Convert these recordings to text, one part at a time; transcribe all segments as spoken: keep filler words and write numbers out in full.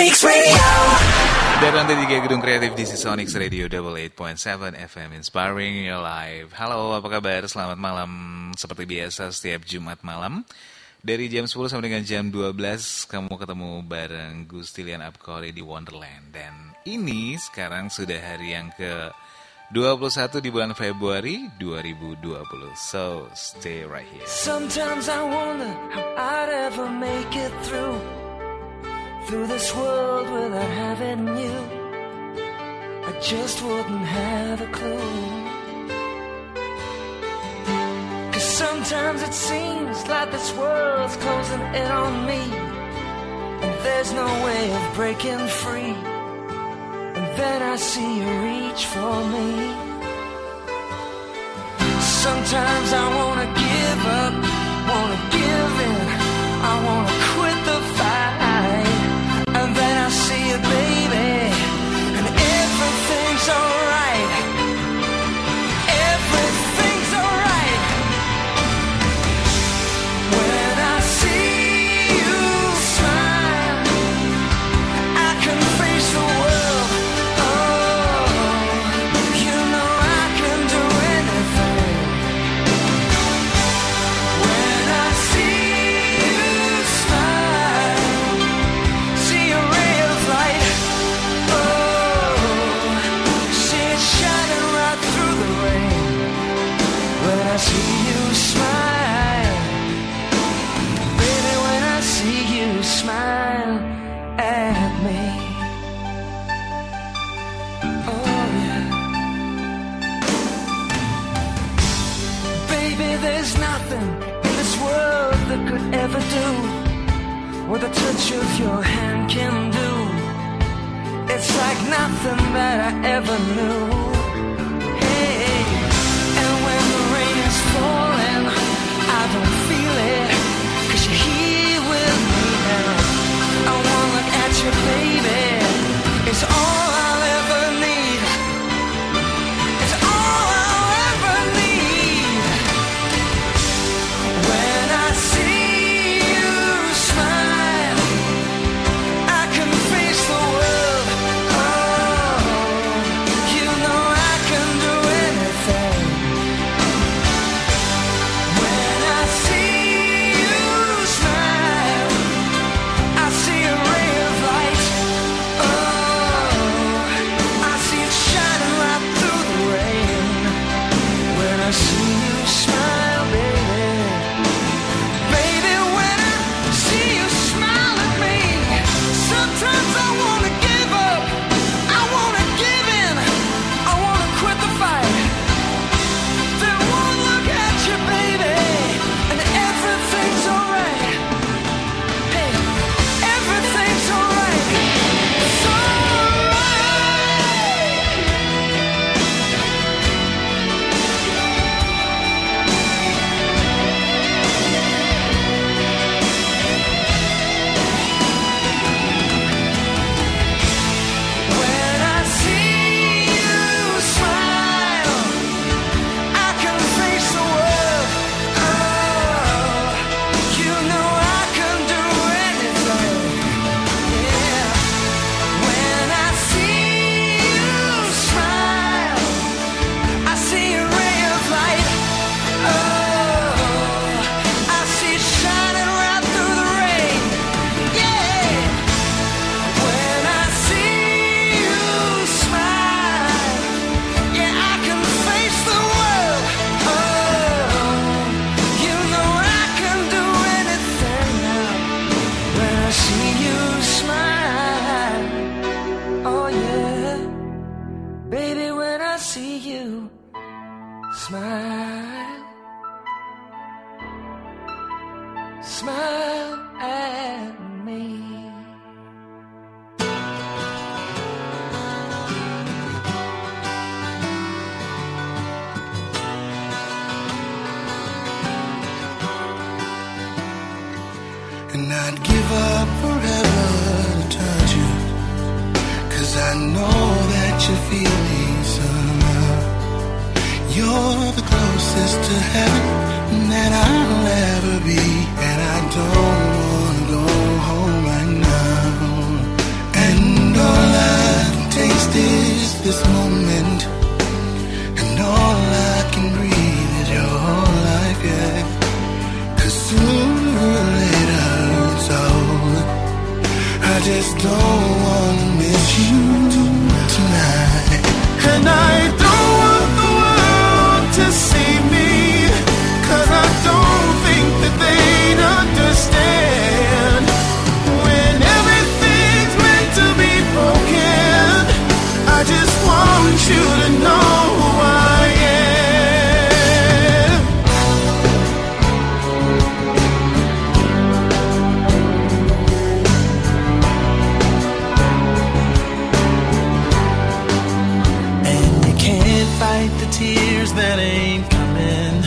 Sisonix Radio. Datang dari Gedung Kreatif di Sisonix Radio Double Eight Point Seven F M, inspiring your life. Halo, apa kabar? Selamat malam. Seperti biasa setiap Jumat malam dari jam sepuluh sampai dengan jam dua belas kamu ketemu bareng Gusti Lyan Abqary di Wonderland. Dan ini sekarang sudah hari yang ke dua puluh satu di bulan Februari dua ribu dua puluh. So stay right here. Sometimes I wonder how I'd ever make it through Through this world without having you. I just wouldn't have a clue. Cause sometimes it seems like this world's closing in on me, and there's no way of breaking free. Then I see you reach for me. Sometimes I wanna give up, wanna give in, I wanna quit the fight. And then I see you, baby, and everything's alright. Everything's alright. When I see you smile, I can face the world. Ever do what the touch of your hand can do. It's like nothing that I ever knew. Hey, and when the rain is falling, I don't feel it, cause you're here with me now. I wanna look at you, baby. It's all I'll ever need. It's all I'll ever need. When I see I just don't want to miss you tonight. And I don't want the world to see me, cause I don't think that they'd understand. When everything's meant to be broken, I just want you to know who I am. And you can't fight the tears that ain't coming,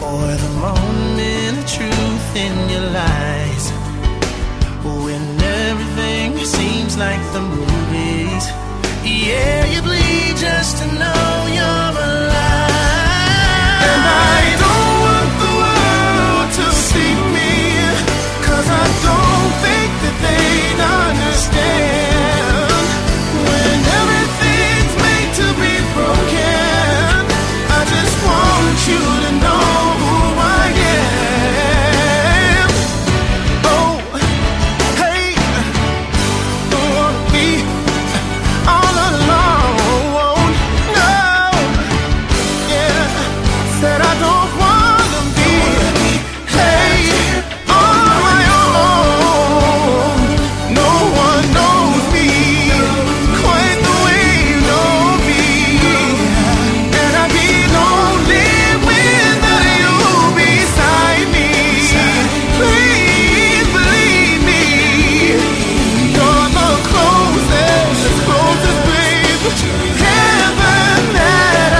or the moment of truth in your lies. When everything seems like the movies, yeah, you bleed just to know you're alive. And I don't want the world to see me, cause I don't think that they'd understand. When everything's made to be broken, I just want you to know who I am. Oh, hey, don't wanna be all alone. No, yeah, said I don't wanna be, hey, on my own. No one knows me quite the way you know me, and I'd be lonely without you beside me. Please believe me, you're the closest, closest, babe, heaven that I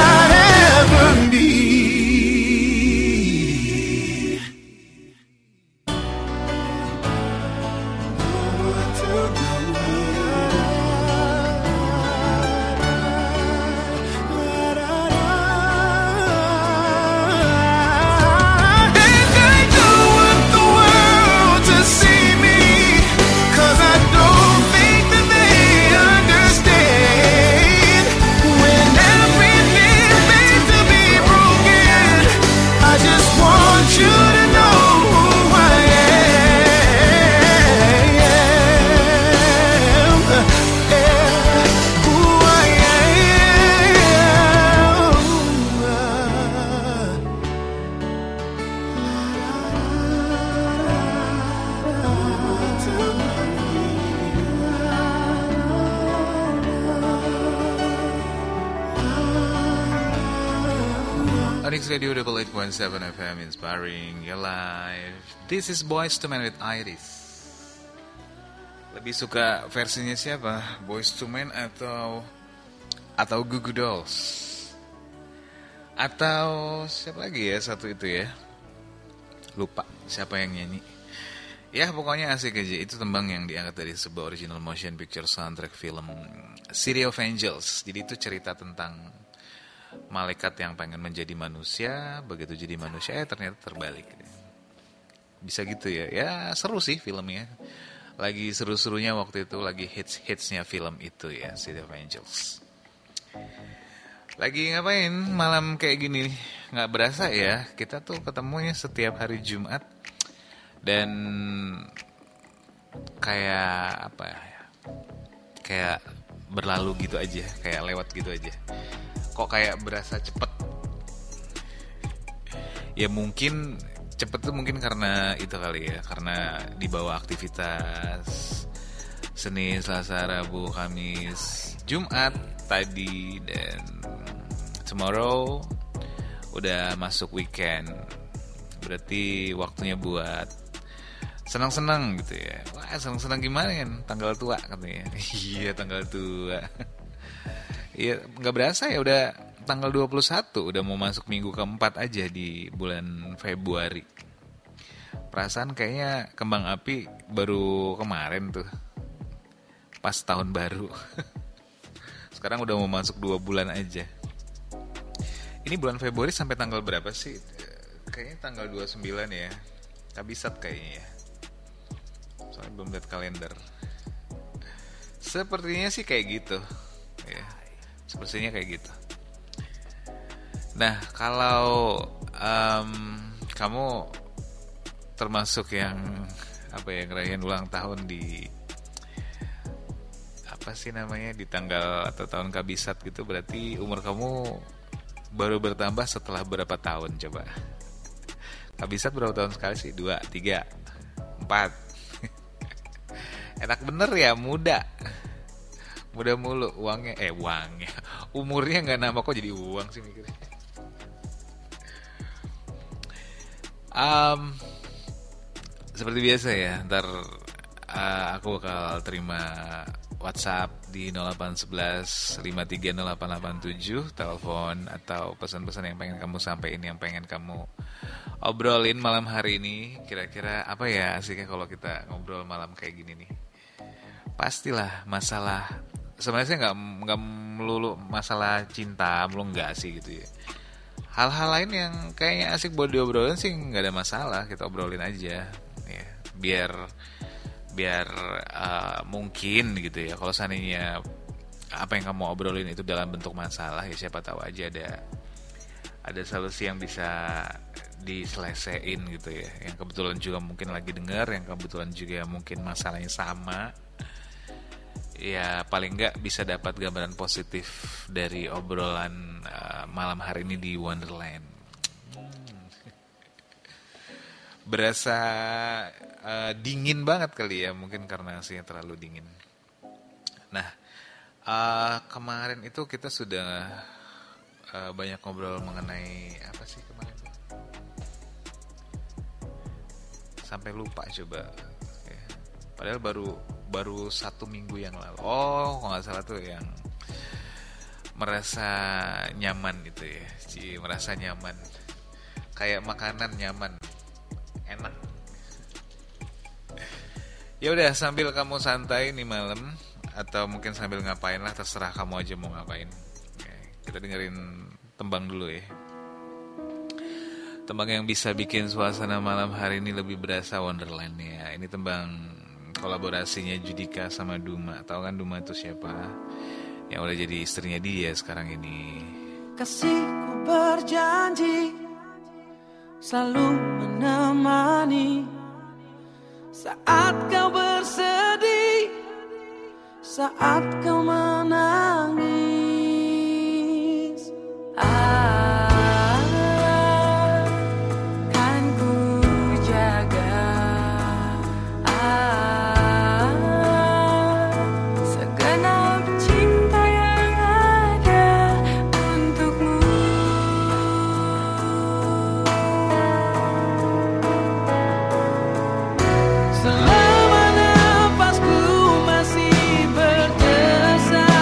ever need. And I don't want the world to see me, cause I don't think that they understand. When everything's meant to be broken, I just want you to know who I am. Yeah, who I am. Onyx Radio Double Eight Point Seven F M, inspiring your life. This is Boyz two Men with Iris. Lebih suka versinya siapa? Boyz two Men atau atau Goo Goo Dolls? Atau siapa lagi ya satu itu ya? Lupa siapa yang nyanyi. Ya pokoknya asik aja. Itu tembang yang diangkat dari sebuah original motion picture soundtrack film City of Angels. Jadi itu cerita tentang malaikat yang pengen menjadi manusia, begitu jadi manusia eh ternyata terbalik. Bisa gitu ya. Ya seru sih filmnya. Lagi seru-serunya waktu itu, lagi hits-hitsnya film itu ya, City of Angels. Lagi ngapain malam kayak gini? Nggak berasa ya, kita tuh ketemunya setiap hari Jumat. Dan kayak apa ya, kayak berlalu gitu aja, kayak lewat gitu aja. Kok kayak berasa cepet? Ya mungkin cepet tuh mungkin karena itu kali ya, karena di bawah aktivitas Senin, Selasa, Rabu, Kamis, Jumat tadi, dan tomorrow udah masuk weekend. Berarti waktunya buat senang-senang gitu ya. Wah, senang-senang gimana kan? Tanggal tua katanya. Iya, tanggal tua. Ya gak berasa ya udah tanggal dua puluh satu, udah mau masuk minggu keempat aja di bulan Februari. Perasaan kayaknya kembang api baru kemarin tuh, pas tahun baru. Sekarang udah mau masuk dua bulan aja. Ini bulan Februari sampai tanggal berapa sih? Kayaknya tanggal dua puluh sembilan ya, kabisat kayaknya ya, soalnya belum lihat kalender. Sepertinya sih kayak gitu ya, sepertinya kayak gitu. Nah, kalau um, kamu termasuk yang apa ya, ngerayain ulang tahun di apa sih namanya, di tanggal atau tahun kabisat gitu, berarti umur kamu baru bertambah setelah berapa tahun coba? Kabisat berapa tahun sekali sih? Dua, tiga, empat. Enak bener ya, muda. Muda mulu, uangnya, eh uangnya umurnya gak nambah kok jadi uang sih mikirnya. Um, seperti biasa ya, ntar uh, aku bakal terima WhatsApp di nol delapan satu satu lima tiga nol delapan delapan tujuh, telepon atau pesan-pesan yang pengen kamu sampein, yang pengen kamu obrolin malam hari ini. Kira-kira apa ya asiknya kalau kita ngobrol malam kayak gini nih? Pastilah masalah, sebenarnya nggak nggak melulu masalah cinta, belum nggak sih gitu ya. Hal-hal lain yang kayaknya asik buat diobrolin sih nggak ada masalah, kita obrolin aja ya, biar biar uh, mungkin gitu ya. Kalau seandainya apa yang kamu obrolin itu dalam bentuk masalah ya, siapa tahu aja ada ada solusi yang bisa diselesain gitu ya, yang kebetulan juga mungkin lagi dengar, yang kebetulan juga mungkin masalahnya sama ya. Paling enggak bisa dapat gambaran positif dari obrolan uh, malam hari ini di Wonderland. hmm. Berasa uh, dingin banget kali ya, mungkin karena siang terlalu dingin. Nah uh, kemarin itu kita sudah uh, banyak ngobrol mengenai apa sih kemarin sampai lupa coba ya. Padahal baru baru satu minggu yang lalu. Oh, kalau nggak salah tuh yang merasa nyaman itu ya. Ci, merasa nyaman. Kayak makanan nyaman. Enak. Ya udah, sambil kamu santai nih malam atau mungkin sambil ngapain lah, terserah kamu aja mau ngapain. Kita dengerin tembang dulu ya. Tembang yang bisa bikin suasana malam hari ini lebih berasa Wonderland ya. Ini tembang kolaborasinya Judika sama Duma. Tahu kan Duma itu siapa? Yang udah jadi istrinya dia sekarang ini. Kasihku berjanji selalu menemani saat kau bersedih, saat kau menangis. Ah. Selama nafasku masih berdesak.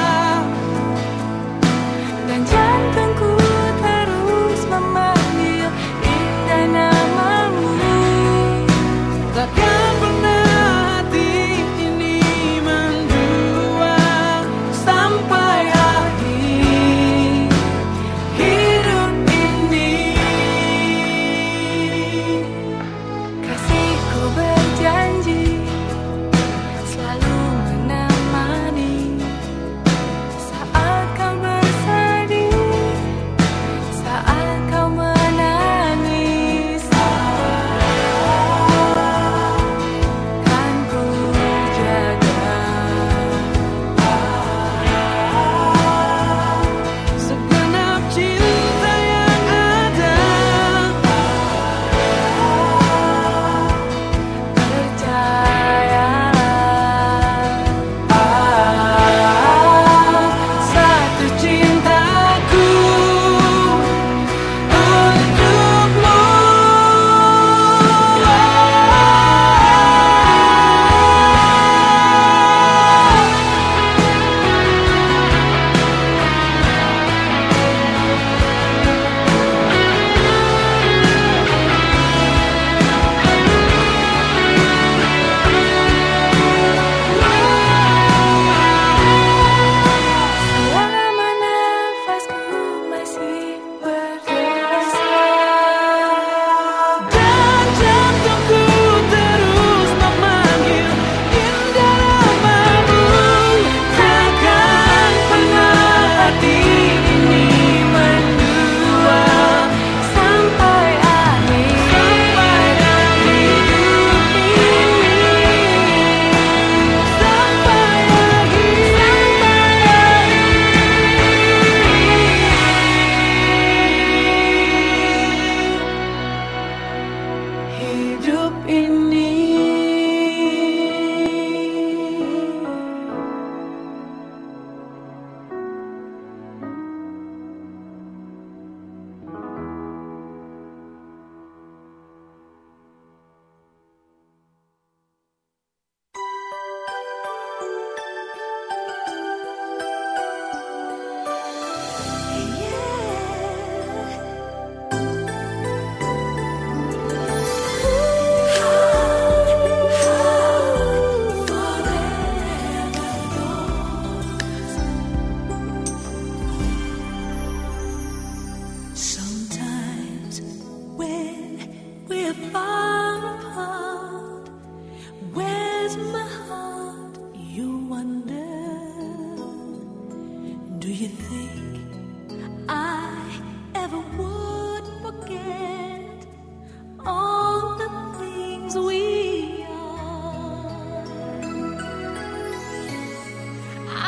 wonder, do you think I ever would forget all the things we are?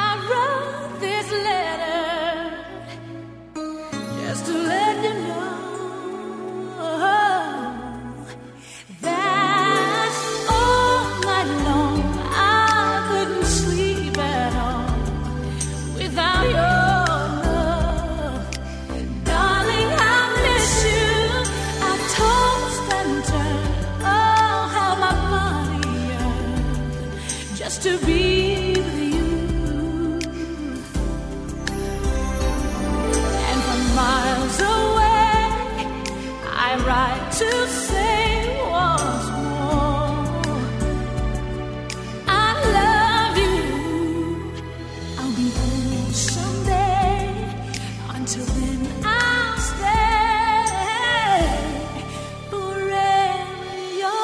I wrote this letter just to let you know. To be with you, and from miles away, I write to say once more, I love you. I'll be home someday. Until then, I'll stay forever yours.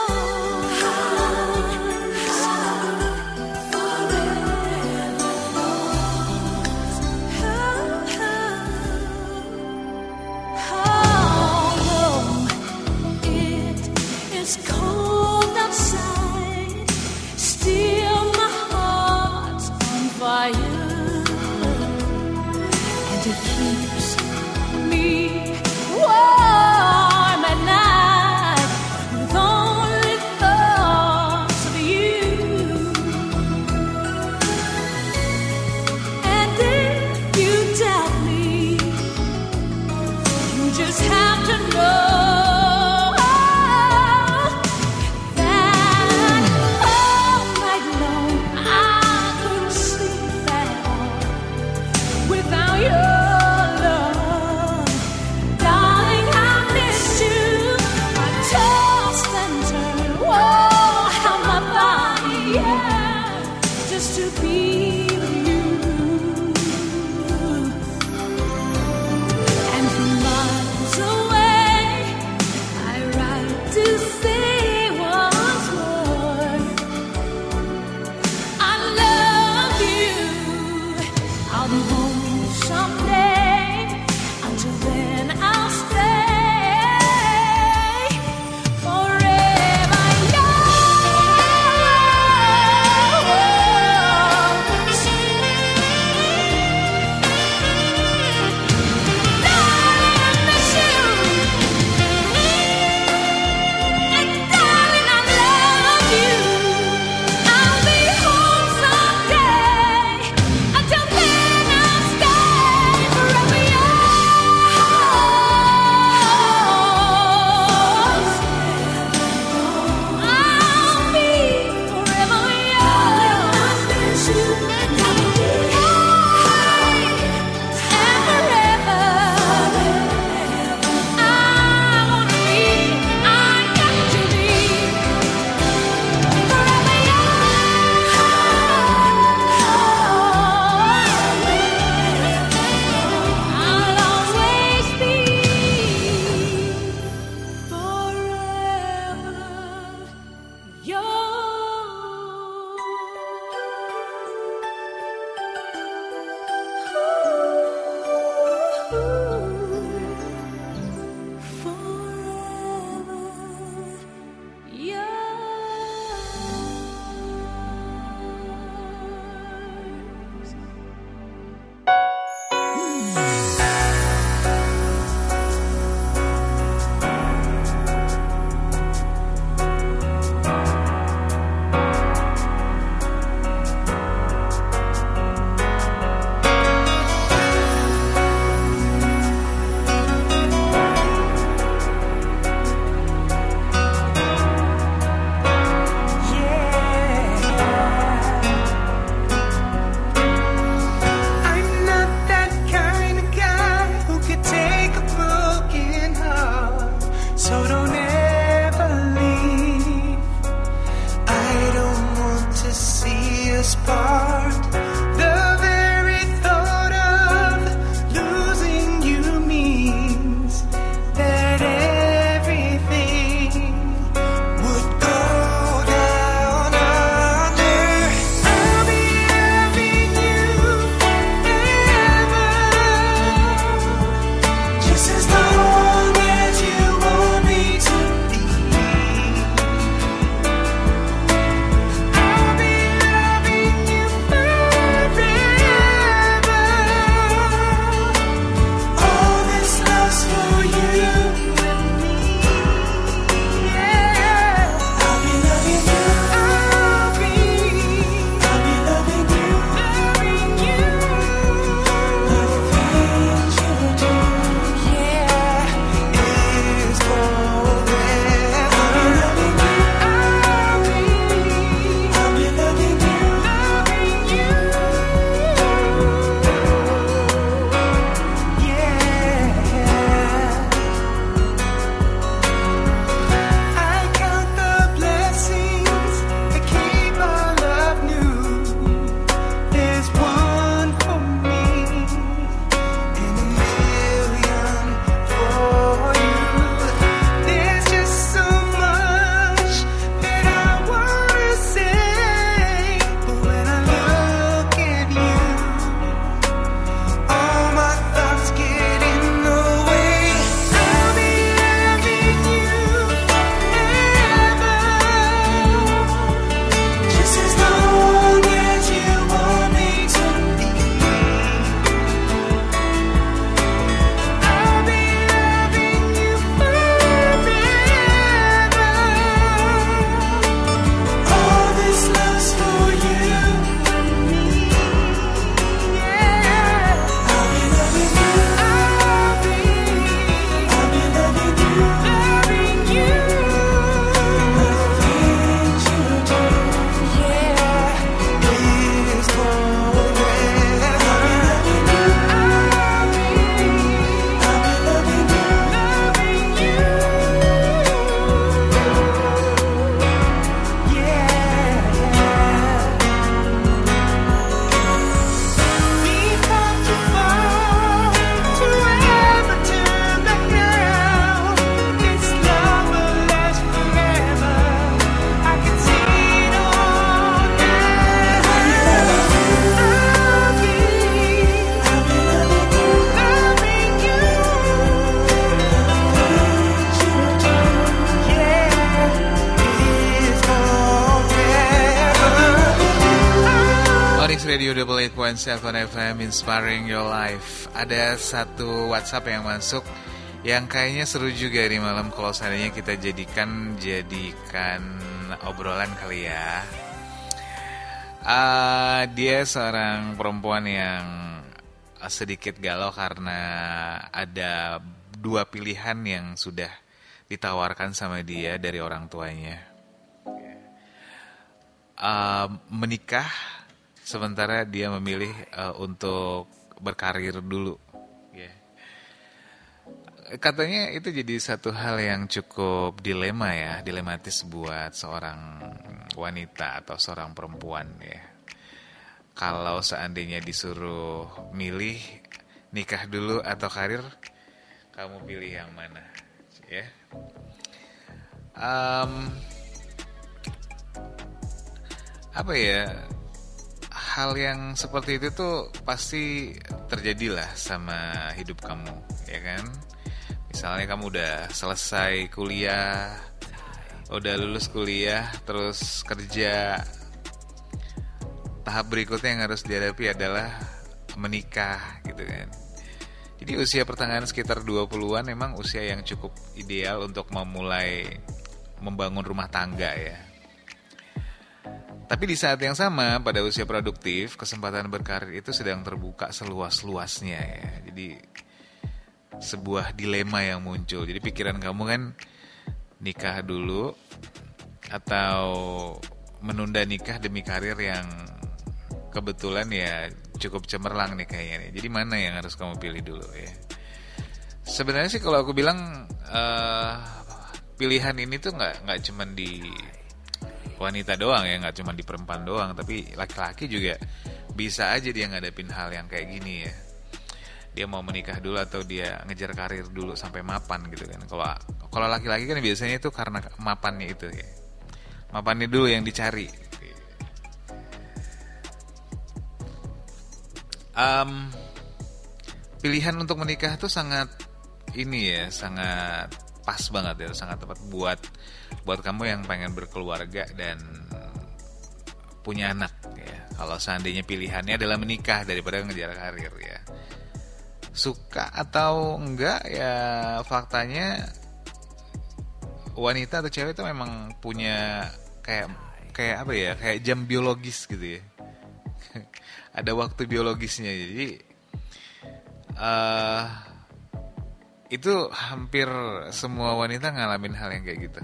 double eight point seven F M Inspiring Your Life. Ada satu WhatsApp yang masuk yang kayaknya seru juga di malam, kalau seandainya kita jadikan jadikan obrolan kali ya. Uh, dia seorang perempuan yang sedikit galau karena ada dua pilihan yang sudah ditawarkan sama dia dari orang tuanya. Uh, menikah, sementara dia memilih uh, untuk berkarir dulu. Yeah. Katanya itu jadi satu hal yang cukup dilema ya, dilematis buat seorang wanita atau seorang perempuan ya. Kalau seandainya disuruh milih nikah dulu atau karir, kamu pilih yang mana? Ya. Yeah. Um, apa ya, hal yang seperti itu tuh pasti terjadilah sama hidup kamu, ya kan? Misalnya kamu udah selesai kuliah, udah lulus kuliah, terus kerja. Tahap berikutnya yang harus dihadapi adalah menikah, gitu kan? Jadi usia pertengahan sekitar dua puluhan memang usia yang cukup ideal untuk memulai membangun rumah tangga ya. Tapi di saat yang sama, pada usia produktif, kesempatan berkarir itu sedang terbuka seluas-luasnya ya. Jadi sebuah dilema yang muncul. Jadi pikiran kamu kan nikah dulu atau menunda nikah demi karir yang kebetulan ya cukup cemerlang nih kayaknya nih. Jadi mana yang harus kamu pilih dulu ya. Sebenarnya sih kalau aku bilang uh, pilihan ini tuh gak, gak cuman di wanita doang ya, gak cuma di perempuan doang, tapi laki-laki juga bisa aja dia ngadepin hal yang kayak gini ya. Dia mau menikah dulu atau dia ngejar karir dulu sampai mapan gitu kan. Kalau kalau laki-laki kan biasanya itu karena mapannya itu ya. Mapannya dulu yang dicari. Um, pilihan untuk menikah tuh sangat ini ya, sangat pas banget ya, sangat tepat buat buat kamu yang pengen berkeluarga dan punya anak ya. Kalau seandainya pilihannya adalah menikah daripada ngejar karir ya, suka atau enggak ya, faktanya wanita atau cewek itu memang punya kayak kayak apa ya, kayak jam biologis gitu ya. Ada waktu biologisnya, jadi uh, itu hampir semua wanita ngalamin hal yang kayak gitu.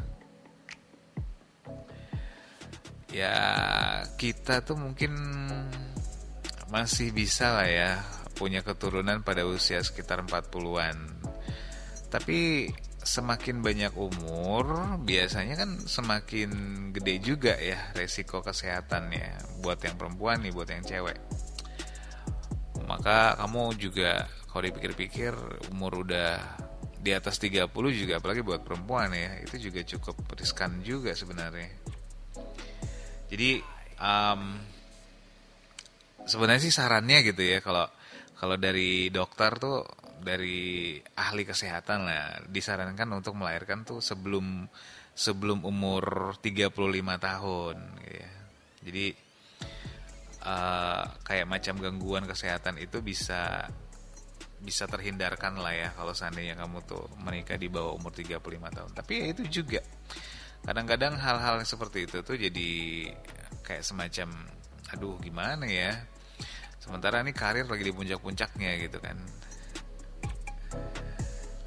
Ya kita tuh mungkin masih bisa lah ya punya keturunan pada usia sekitar empat puluhan. Tapi semakin banyak umur, biasanya kan semakin gede juga ya resiko kesehatannya. Buat yang perempuan nih, buat yang cewek. Maka kamu juga kalau dipikir-pikir umur udah di atas tiga puluh juga, apalagi buat perempuan ya, itu juga cukup riskan juga sebenarnya. Jadi um, sebenarnya sih sarannya gitu ya, kalau kalau dari dokter tuh, dari ahli kesehatan lah, disarankan untuk melahirkan tuh sebelum sebelum umur tiga puluh lima tahun gitu ya. Jadi uh, kayak macam gangguan kesehatan itu bisa bisa terhindarkan lah ya kalau seandainya kamu tuh menikah di bawah umur tiga puluh lima tahun. Tapi ya itu juga kadang-kadang hal-hal seperti itu tuh jadi kayak semacam aduh gimana ya, sementara ini karir lagi di puncak-puncaknya gitu kan.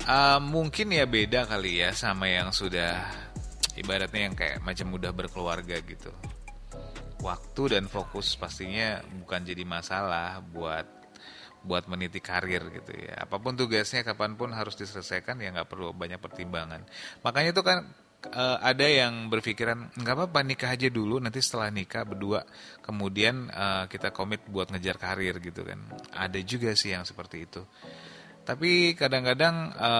uh, Mungkin ya beda kali ya sama yang sudah ibaratnya yang kayak macam udah berkeluarga gitu. Waktu dan fokus pastinya bukan jadi masalah buat buat meniti karir gitu ya. Apapun tugasnya, kapanpun harus diselesaikan ya, nggak perlu banyak pertimbangan. Makanya itu kan e, ada yang berpikiran nggak apa-apa nikah aja dulu, nanti setelah nikah berdua kemudian e, kita komit buat ngejar karir gitu kan. Ada juga sih yang seperti itu. Tapi kadang-kadang e,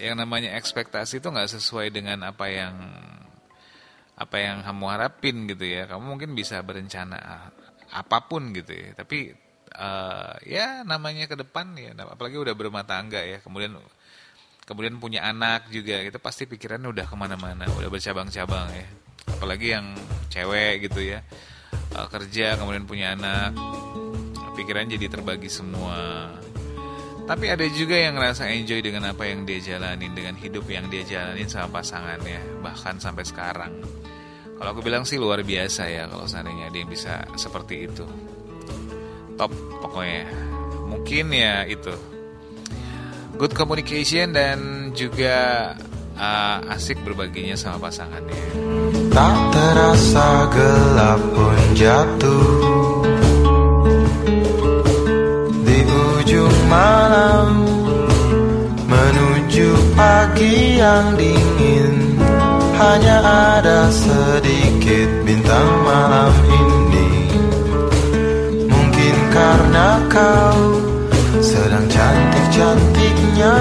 yang namanya ekspektasi itu nggak sesuai dengan apa yang apa yang kamu harapin gitu ya. Kamu mungkin bisa berencana apapun gitu ya, tapi Uh, ya namanya ke depan ya, apalagi udah berumah tangga ya, kemudian kemudian punya anak juga, itu pasti pikirannya udah kemana-mana, udah bercabang-cabang ya. Apalagi yang cewek gitu ya, uh, kerja kemudian punya anak. pikiran jadi terbagi semua. Tapi ada juga yang ngerasa enjoy dengan apa yang dia jalanin, dengan hidup yang dia jalanin sama pasangannya, bahkan sampai sekarang. Kalau aku bilang sih luar biasa ya kalau seandainya dia bisa seperti itu. Top pokoknya. Mungkin ya itu, good communication dan juga uh, asik berbaginya sama pasangannya. Tak terasa gelap pun jatuh di ujung malam menuju pagi yang dingin. Hanya ada sedikit bintang malam ini. Mungkin karena kau sedang cantik-cantiknya.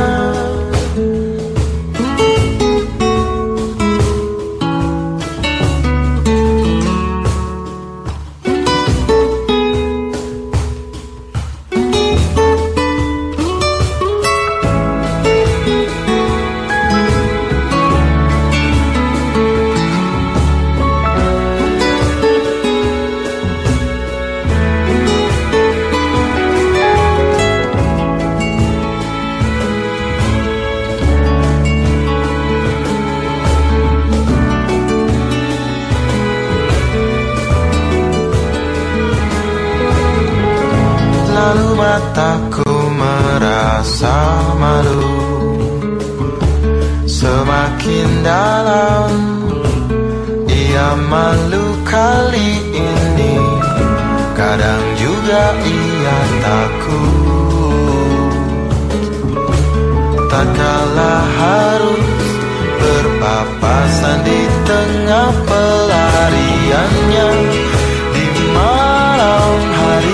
Mataku merasa malu semakin dalam. Ia malu kali ini. Kadang juga ia takut tak kalah harus berpapasan di tengah pelariannya di malam hari.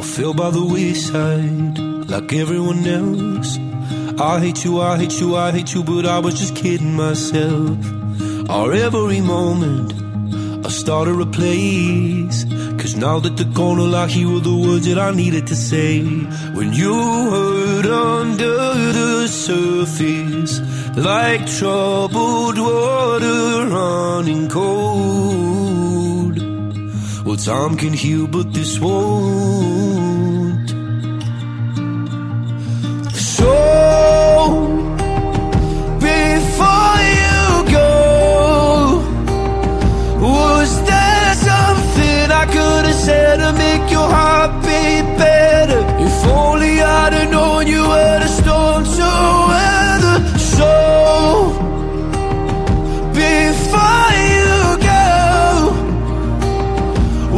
I fell by the wayside like everyone else. I hate you, I hate you, I hate you, but I was just kidding myself. Our every moment I started a place, 'cause now that the corner lock, here were the words that I needed to say. When you hurt under the surface, like troubled water running cold, well, time can heal, but this won't. So said to make your heart beat better. If only I'd have known you were the storm to weather. So before you go,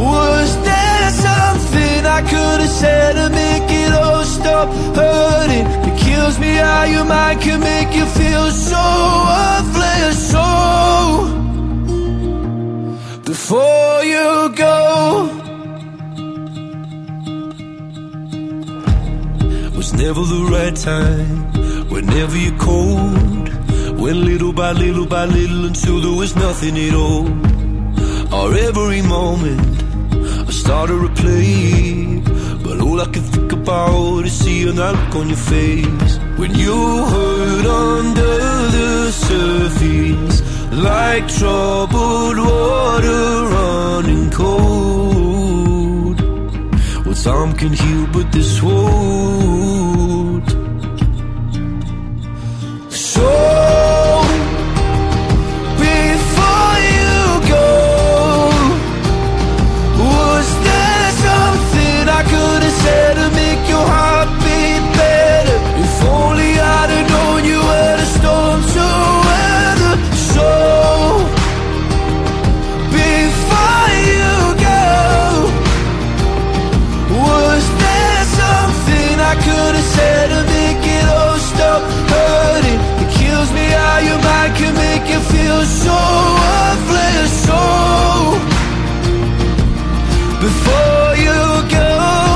was there something I could have said to make it all stop hurting? It kills me how your mind can make you feel so worthless. So before you go, never the right time, whenever you're cold, went little by little by little until there was nothing at all. Or every moment I started to replay, but all I can think about is seeing that look on your face. When you hurt under the surface, like troubled water running cold, well, time can heal, but this wound. So before you go, was there something I could have said to make your heart beat better? If only I'd have known you were the storm to weather. So before you go, was there something I could have said to make it all stop hurting? How your mind can make you feel so worthless. So before you go,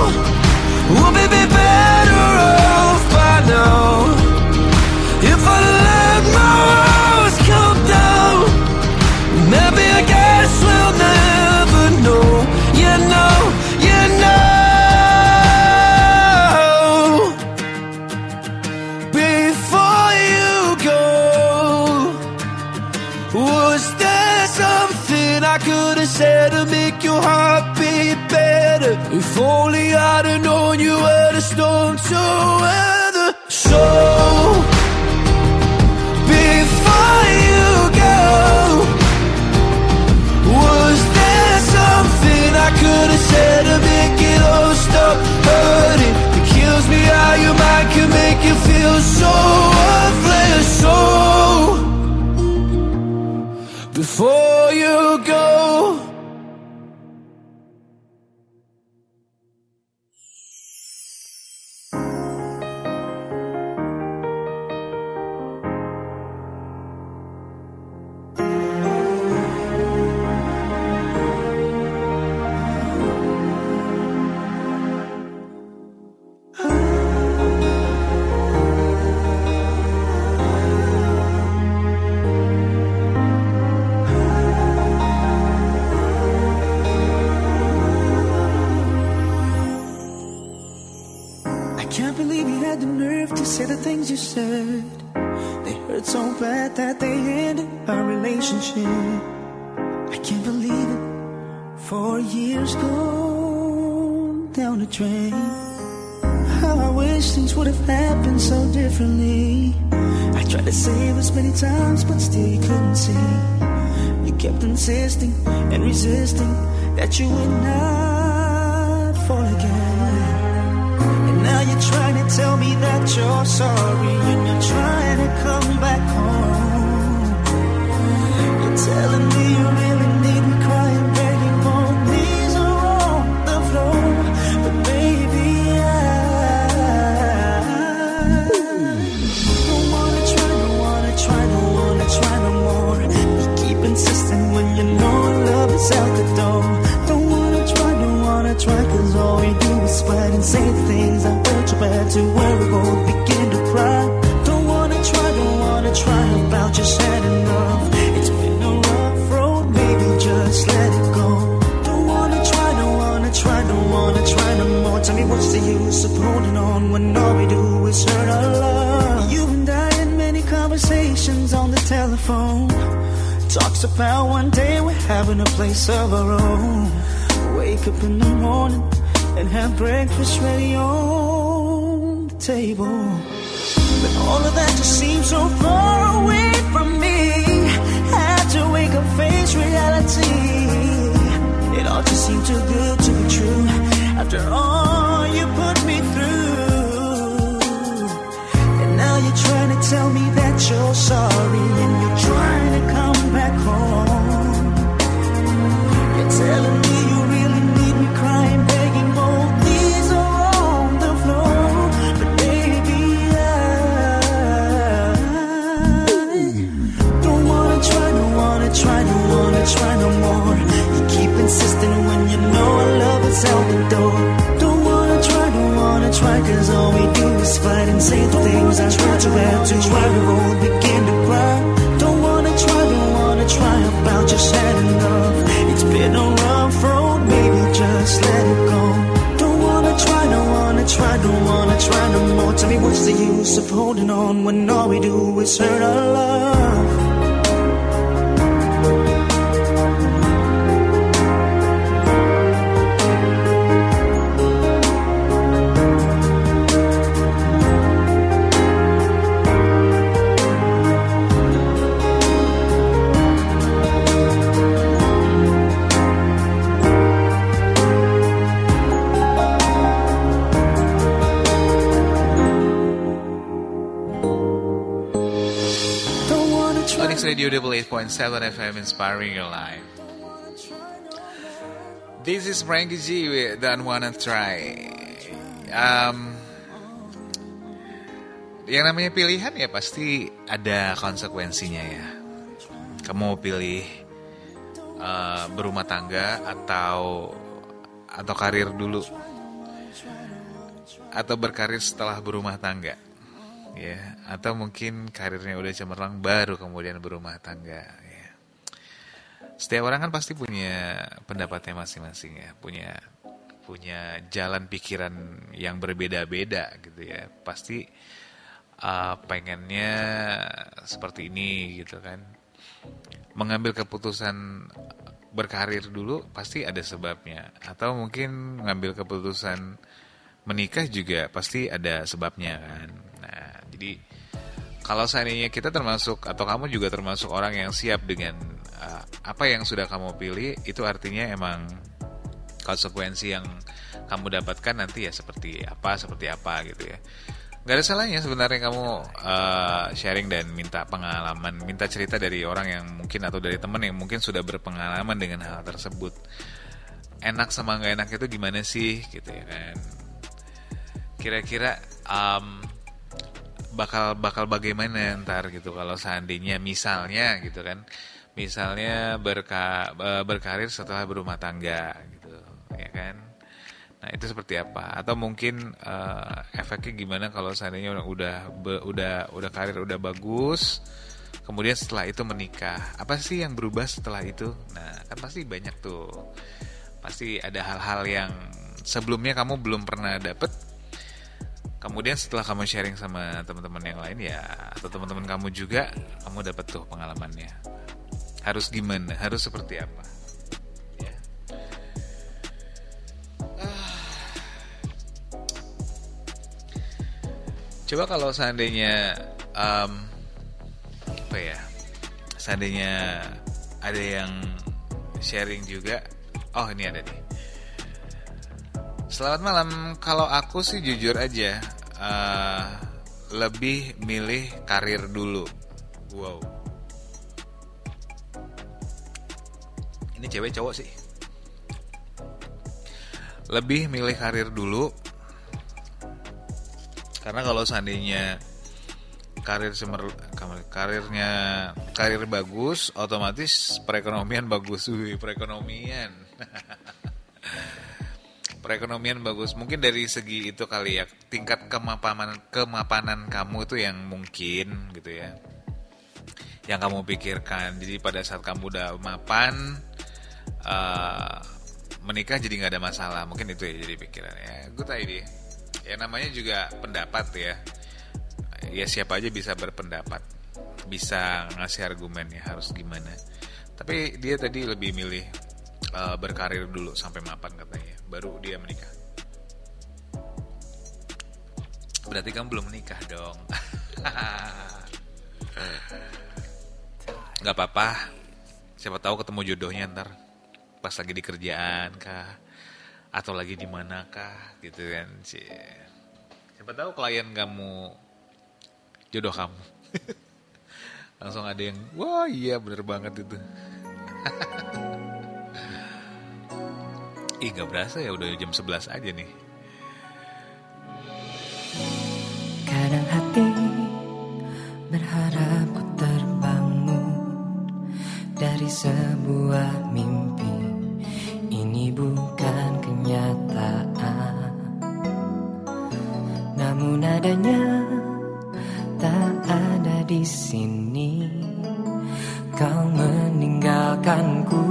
would we be better off by now if I let my walls come down? Maybe I guess we'll never know. You know, you know. Before you go, was there something I could have said to make your heart beat better? If only I'd have known you were the storm to weather. So before you go, was there something I could have said to make it all stop hurting? It kills me how your mind can make you feel so worthless. So before you go. You said they hurt so bad that they ended our relationship. I can't believe it. Four years gone down the drain. How I wish things would have happened so differently. I tried to save us many times, but still you couldn't see. You kept insisting and resisting that you would not fall again. Now you're trying to tell me that you're sorry, and you're trying to come back home. You're telling me you really need me, crying, begging for knees are on the floor. But baby, I don't wanna try, don't wanna try, don't wanna try no more. You keep insisting when you know love is out the door. Don't and say things I felt too bad to where we both begin to cry. Don't wanna try, don't wanna try about just had enough. It's been a rough road, maybe just let it go. Don't wanna try, don't wanna try, don't wanna try no more. Tell me what's the use of holding on when all we do is hurt our love. You and I had many conversations on the telephone. Talks about one day we're having a place of our own. Wake up in the morning and have breakfast ready on the table. But all of that just seems so far away from me. Had to wake up, face reality. It all just seemed too good to be true. After all you put me through. And now you're trying to tell me that you're sorry. And you're trying to come back home. You're telling me you really need me crying, begging, oh, these are on the floor. But baby, I don't wanna try, don't wanna try, don't wanna try no more. You keep insisting when you know our love is out the door. Don't wanna try, don't wanna try, cause all we do is fight and say things I try to add to try to roll, begin to cry. Don't wanna try, don't wanna try about just had enough. It's been a rough road, baby, just let it go. Don't wanna try, don't wanna try, don't wanna try no more. Tell me what's the use of holding on when all we do is hurt our love. Radio Double Eight Point Seven F M, inspiring your life. This is Frankie G with Don't Wanna Try. Um, yang namanya pilihan ya pasti ada konsekuensinya ya. Kamu pilih uh, berumah tangga atau atau karir dulu, atau berkarir setelah berumah tangga. Ya, atau mungkin karirnya udah cemerlang baru kemudian berumah tangga ya. Setiap orang kan pasti punya pendapatnya masing-masing ya, punya punya jalan pikiran yang berbeda-beda gitu ya. Pasti uh, pengennya seperti ini gitu kan. Mengambil keputusan berkarir dulu pasti ada sebabnya, atau mungkin mengambil keputusan menikah juga pasti ada sebabnya kan. Nah, jadi kalau seandainya kita termasuk atau kamu juga termasuk orang yang siap dengan uh, apa yang sudah kamu pilih, itu artinya emang konsekuensi yang kamu dapatkan nanti ya seperti apa, seperti apa gitu ya. Gak ada salahnya sebenarnya kamu uh, sharing dan minta pengalaman, minta cerita dari orang yang mungkin atau dari teman yang mungkin sudah berpengalaman dengan hal tersebut. Enak sama gak enak itu gimana sih gitu ya kan. Kira-kira um, bakal bakal bagaimana ntar gitu kalau seandainya misalnya gitu kan, misalnya berka, berkarir setelah berumah tangga gitu ya kan. Nah itu seperti apa, atau mungkin uh, efeknya gimana kalau seandainya udah udah udah karir udah bagus kemudian setelah itu menikah, apa sih yang berubah setelah itu. Nah kan pasti banyak tuh, pasti ada hal-hal yang sebelumnya kamu belum pernah dapet. Kemudian setelah kamu sharing sama teman-teman yang lain ya, atau teman-teman kamu juga, kamu dapat tuh pengalamannya. Harus gimana? Harus seperti apa? Ya. Ah. Coba kalau seandainya, um, apa ya? Seandainya ada yang sharing juga. Oh ini ada nih. Selamat malam, kalau aku sih jujur aja uh, lebih milih karir dulu. Wow. Ini cewek cowok sih. Lebih milih karir dulu. Karena kalau seandainya karir semer, karirnya karir bagus, otomatis perekonomian bagus. Wih, perekonomian. Perekonomian bagus. Mungkin dari segi itu kali ya, tingkat kemapanan kemapanan kamu itu yang mungkin gitu ya, yang kamu pikirkan. Jadi pada saat kamu udah mapan, uh, menikah jadi gak ada masalah. Mungkin itu ya jadi pikirannya. Good idea. Ya namanya juga pendapat ya. Ya siapa aja bisa berpendapat, bisa ngasih argumen ya harus gimana. Tapi dia tadi lebih milih uh, berkarir dulu sampai mapan katanya, baru dia menikah. Berarti kamu belum menikah dong. Gak apa-apa, siapa tahu ketemu jodohnya ntar pas lagi di kerjaan kah, atau lagi di mana kah gitu kan. Siapa tahu klien kamu jodoh kamu. Langsung ada yang wah iya bener banget itu. Ih gak berasa ya udah jam sebelas aja nih. Kadang hati berharap ku terbangun dari sebuah mimpi. Ini bukan kenyataan, namun adanya tak ada di sini. Kau meninggalkanku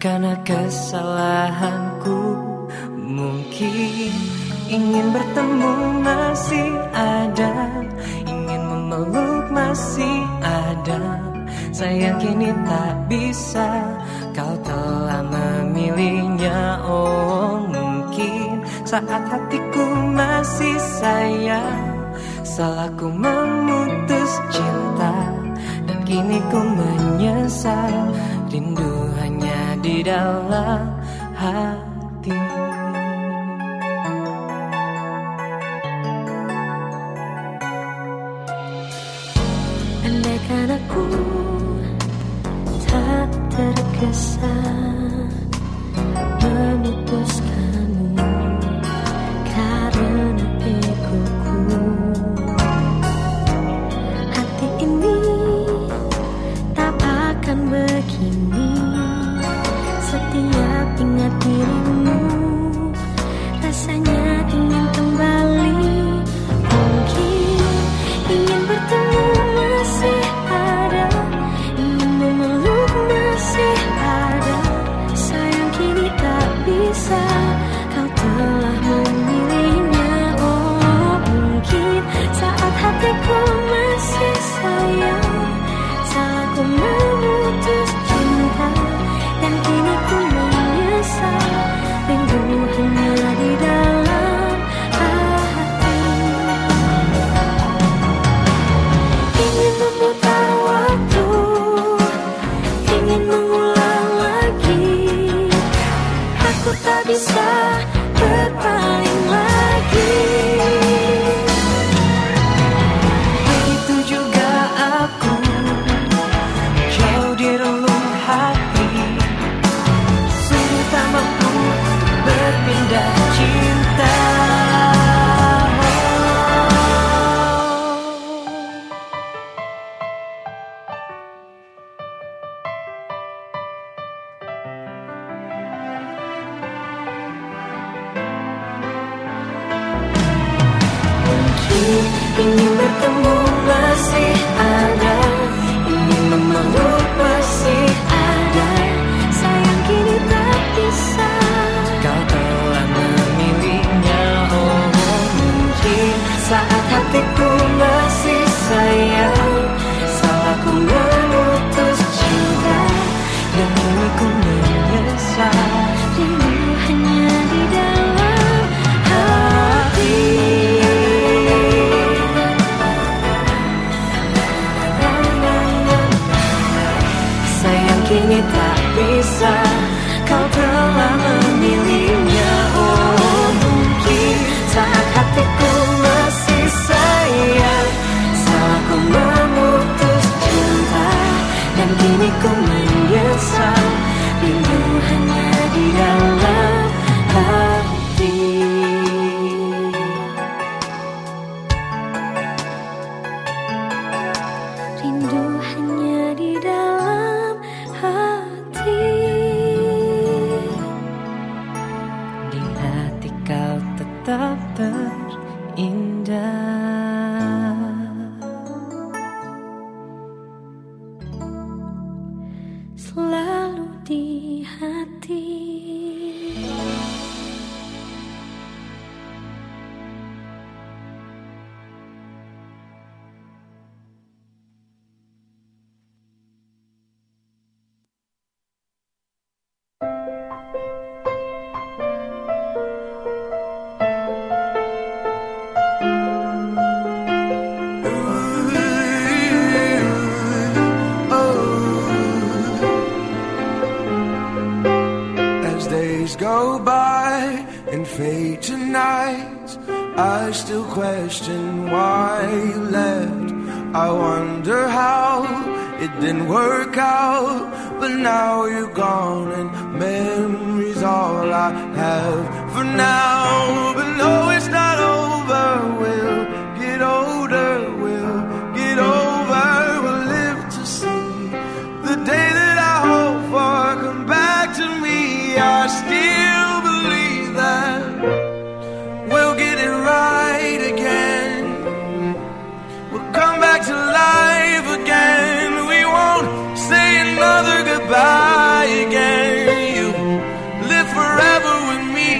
karena kesalahanku. Mungkin ingin bertemu masih ada, ingin memeluk masih ada. Sayang kini tak bisa, kau telah memilihnya. Oh mungkin saat hatiku masih sayang, salahku memutus cinta, dan kini ku menyesal. Rindu hanya di dalam hati. Andaikan aku tak terkesan tak terindah. Selalu di hati. Go by and fade to night. I still question why you left. I wonder how it didn't work out. But now you're gone and memories all I have for now. But no, it's not over. We'll get older, we'll get over. We'll live to see the day that I hope for come back to me. I still goodbye again. You live forever with me.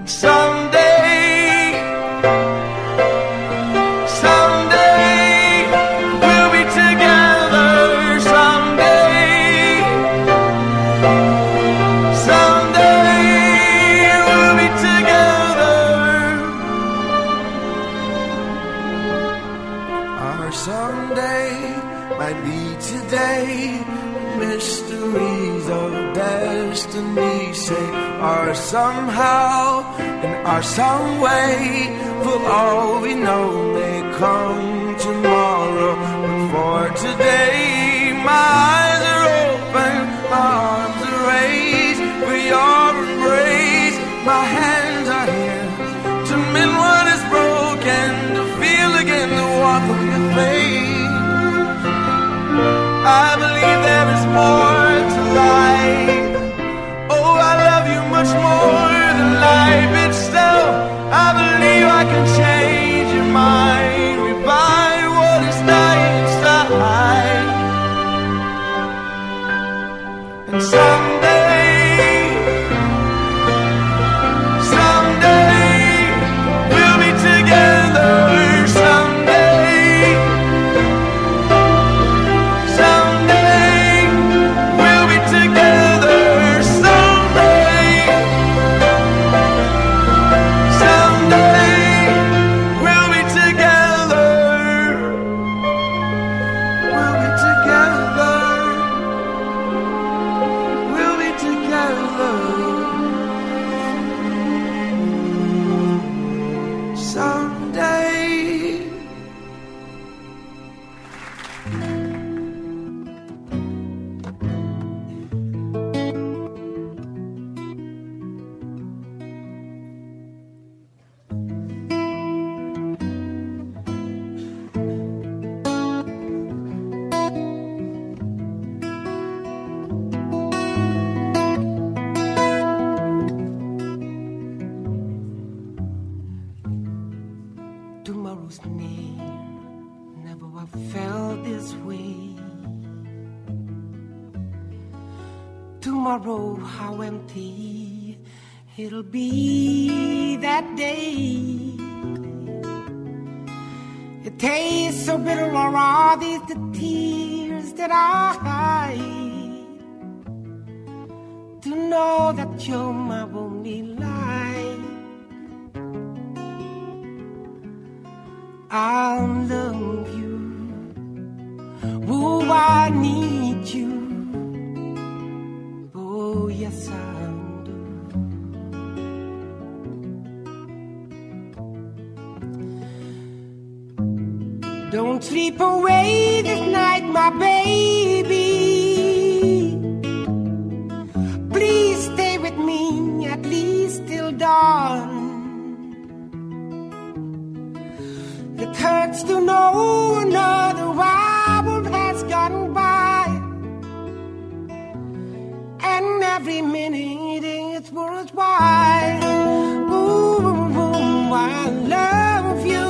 And someday, someday we'll be together. Someday, someday we'll be together. Our someday might be today. Mysteries of destiny say are somehow and are some way. For all we know may come tomorrow, but for today my eyes are open, my arms are raised for your embrace. My hands are here to mend what is broken, to feel again the warmth of your face. I believe there is more to life. Oh, I love you much more than life itself. I believe I can change your mind, revive what is dying inside. And someday, someday we'll be together. Tomorrow, how empty it'll be that day. It tastes so bitter, are all these the tears that I hide, to know that you're my only light. I'll love you, ooh, I need you. Oh, yes, I do. Don't sleep away this night, my baby. Please stay with me at least till dawn. It hurts to know another hour has gone by. Every minute is it's worldwide. Boom, boom, boom, I love you.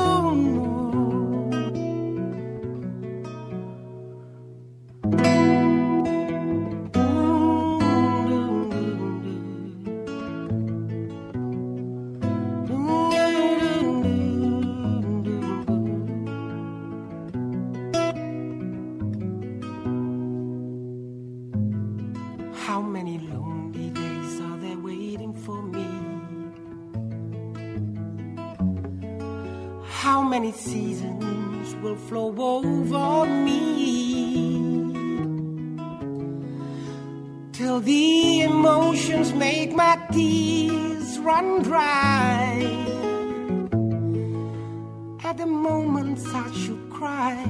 Seasons will flow over me till the emotions make my tears run dry. At the moments I should cry,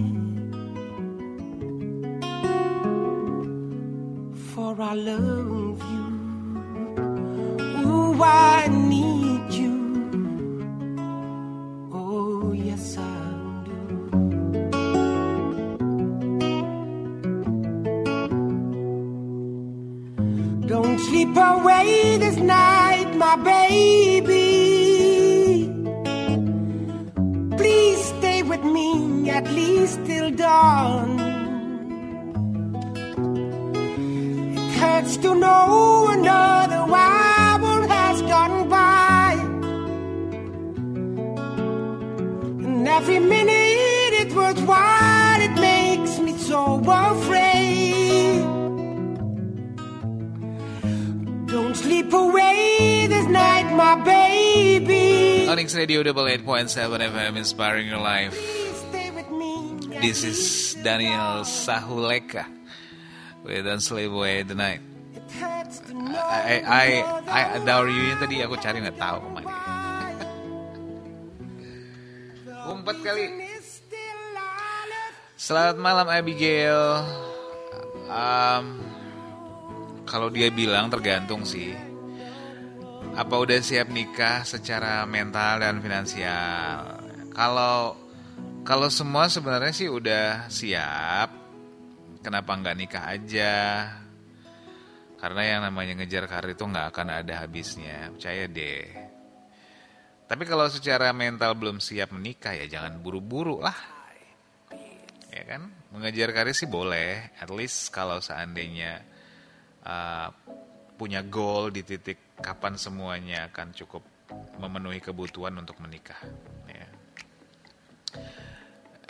for I love you. Ooh, I need. Sleep away this night, my baby. Please stay with me at least till dawn. It hurts to know another hour has gone by, and every minute it was wild. It makes me so afraid. Don't sleep away this night, my baby. Onyx Radio Double Eight Point Seven F M, inspiring your life. This is Daniel Sahuleka with Unslave the Night. I I I adore you. Tadi aku cari nggak tahu kemana. Umpat kali. Selamat malam Abigail. Um. Kalau dia bilang tergantung sih, apa udah siap nikah secara mental dan finansial. Kalau kalau semua sebenarnya sih udah siap, kenapa nggak nikah aja? Karena yang namanya ngejar karir itu nggak akan ada habisnya, percaya deh. Tapi kalau secara mental belum siap menikah ya jangan buru-buru lah, ya kan? Mengejar karir sih boleh, at least kalau seandainya Uh, punya goal di titik kapan semuanya akan cukup memenuhi kebutuhan untuk menikah. Ya.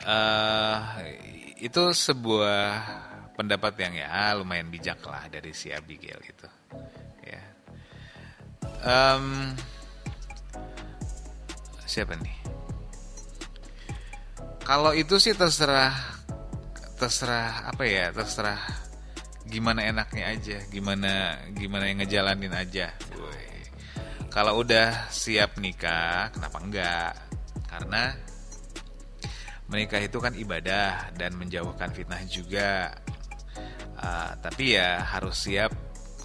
Uh, itu sebuah pendapat yang ya lumayan bijak lah dari si Abigail itu. Ya. Um, siapa nih? Kalau itu sih terserah, terserah apa ya, terserah. Gimana enaknya aja, gimana gimana yang ngejalanin aja. Woy. Kalau udah siap nikah, kenapa enggak? Karena menikah itu kan ibadah dan menjauhkan fitnah juga. Uh, tapi ya harus siap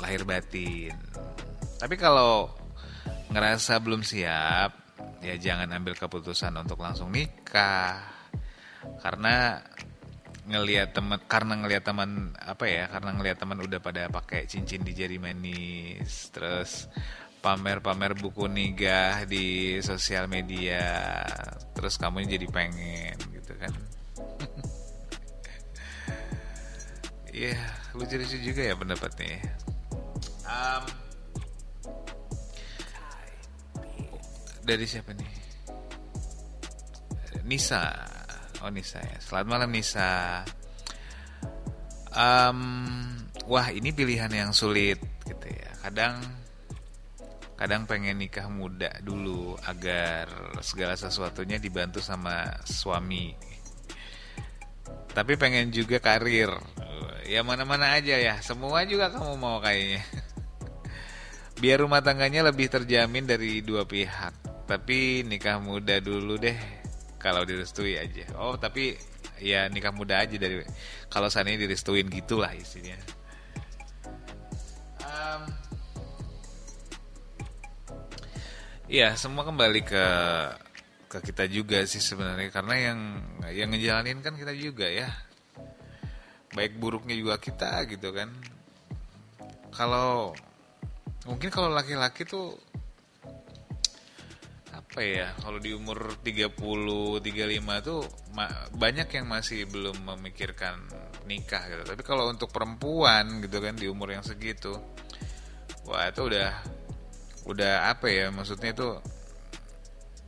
lahir batin. Tapi kalau ngerasa belum siap, ya jangan ambil keputusan untuk langsung nikah. Karena ngelihat teman karena ngelihat teman apa ya karena ngelihat teman udah pada pakai cincin di jari manis, terus pamer-pamer buku nikah di sosial media, terus kamu jadi pengen gitu kan. Iya, yeah, lucu-lucu juga ya pendapatnya. Um, dari siapa nih? Nisa. Oh Nisa ya, selamat malam Nisa. um, Wah ini pilihan yang sulit gitu ya. Kadang Kadang pengen nikah muda dulu agar segala sesuatunya dibantu sama suami. Tapi pengen juga karir. Ya mana-mana aja ya, semua juga kamu mau kayaknya. Biar rumah tangganya lebih terjamin dari dua pihak. Tapi nikah muda dulu deh kalau direstui aja. Oh tapi ya nikah muda aja dari kalau seandainya direstuin gitulah isinya. Um, ya semua kembali ke ke kita juga sih sebenarnya, karena yang yang ngejalanin kan kita juga ya. Baik buruknya juga kita gitu kan. Kalau Mungkin kalau laki-laki tuh apa ya, kalau di umur tiga puluh sampai tiga puluh lima tuh ma- banyak yang masih belum memikirkan nikah gitu. Tapi kalau untuk perempuan gitu kan di umur yang segitu, wah itu udah udah apa ya, maksudnya itu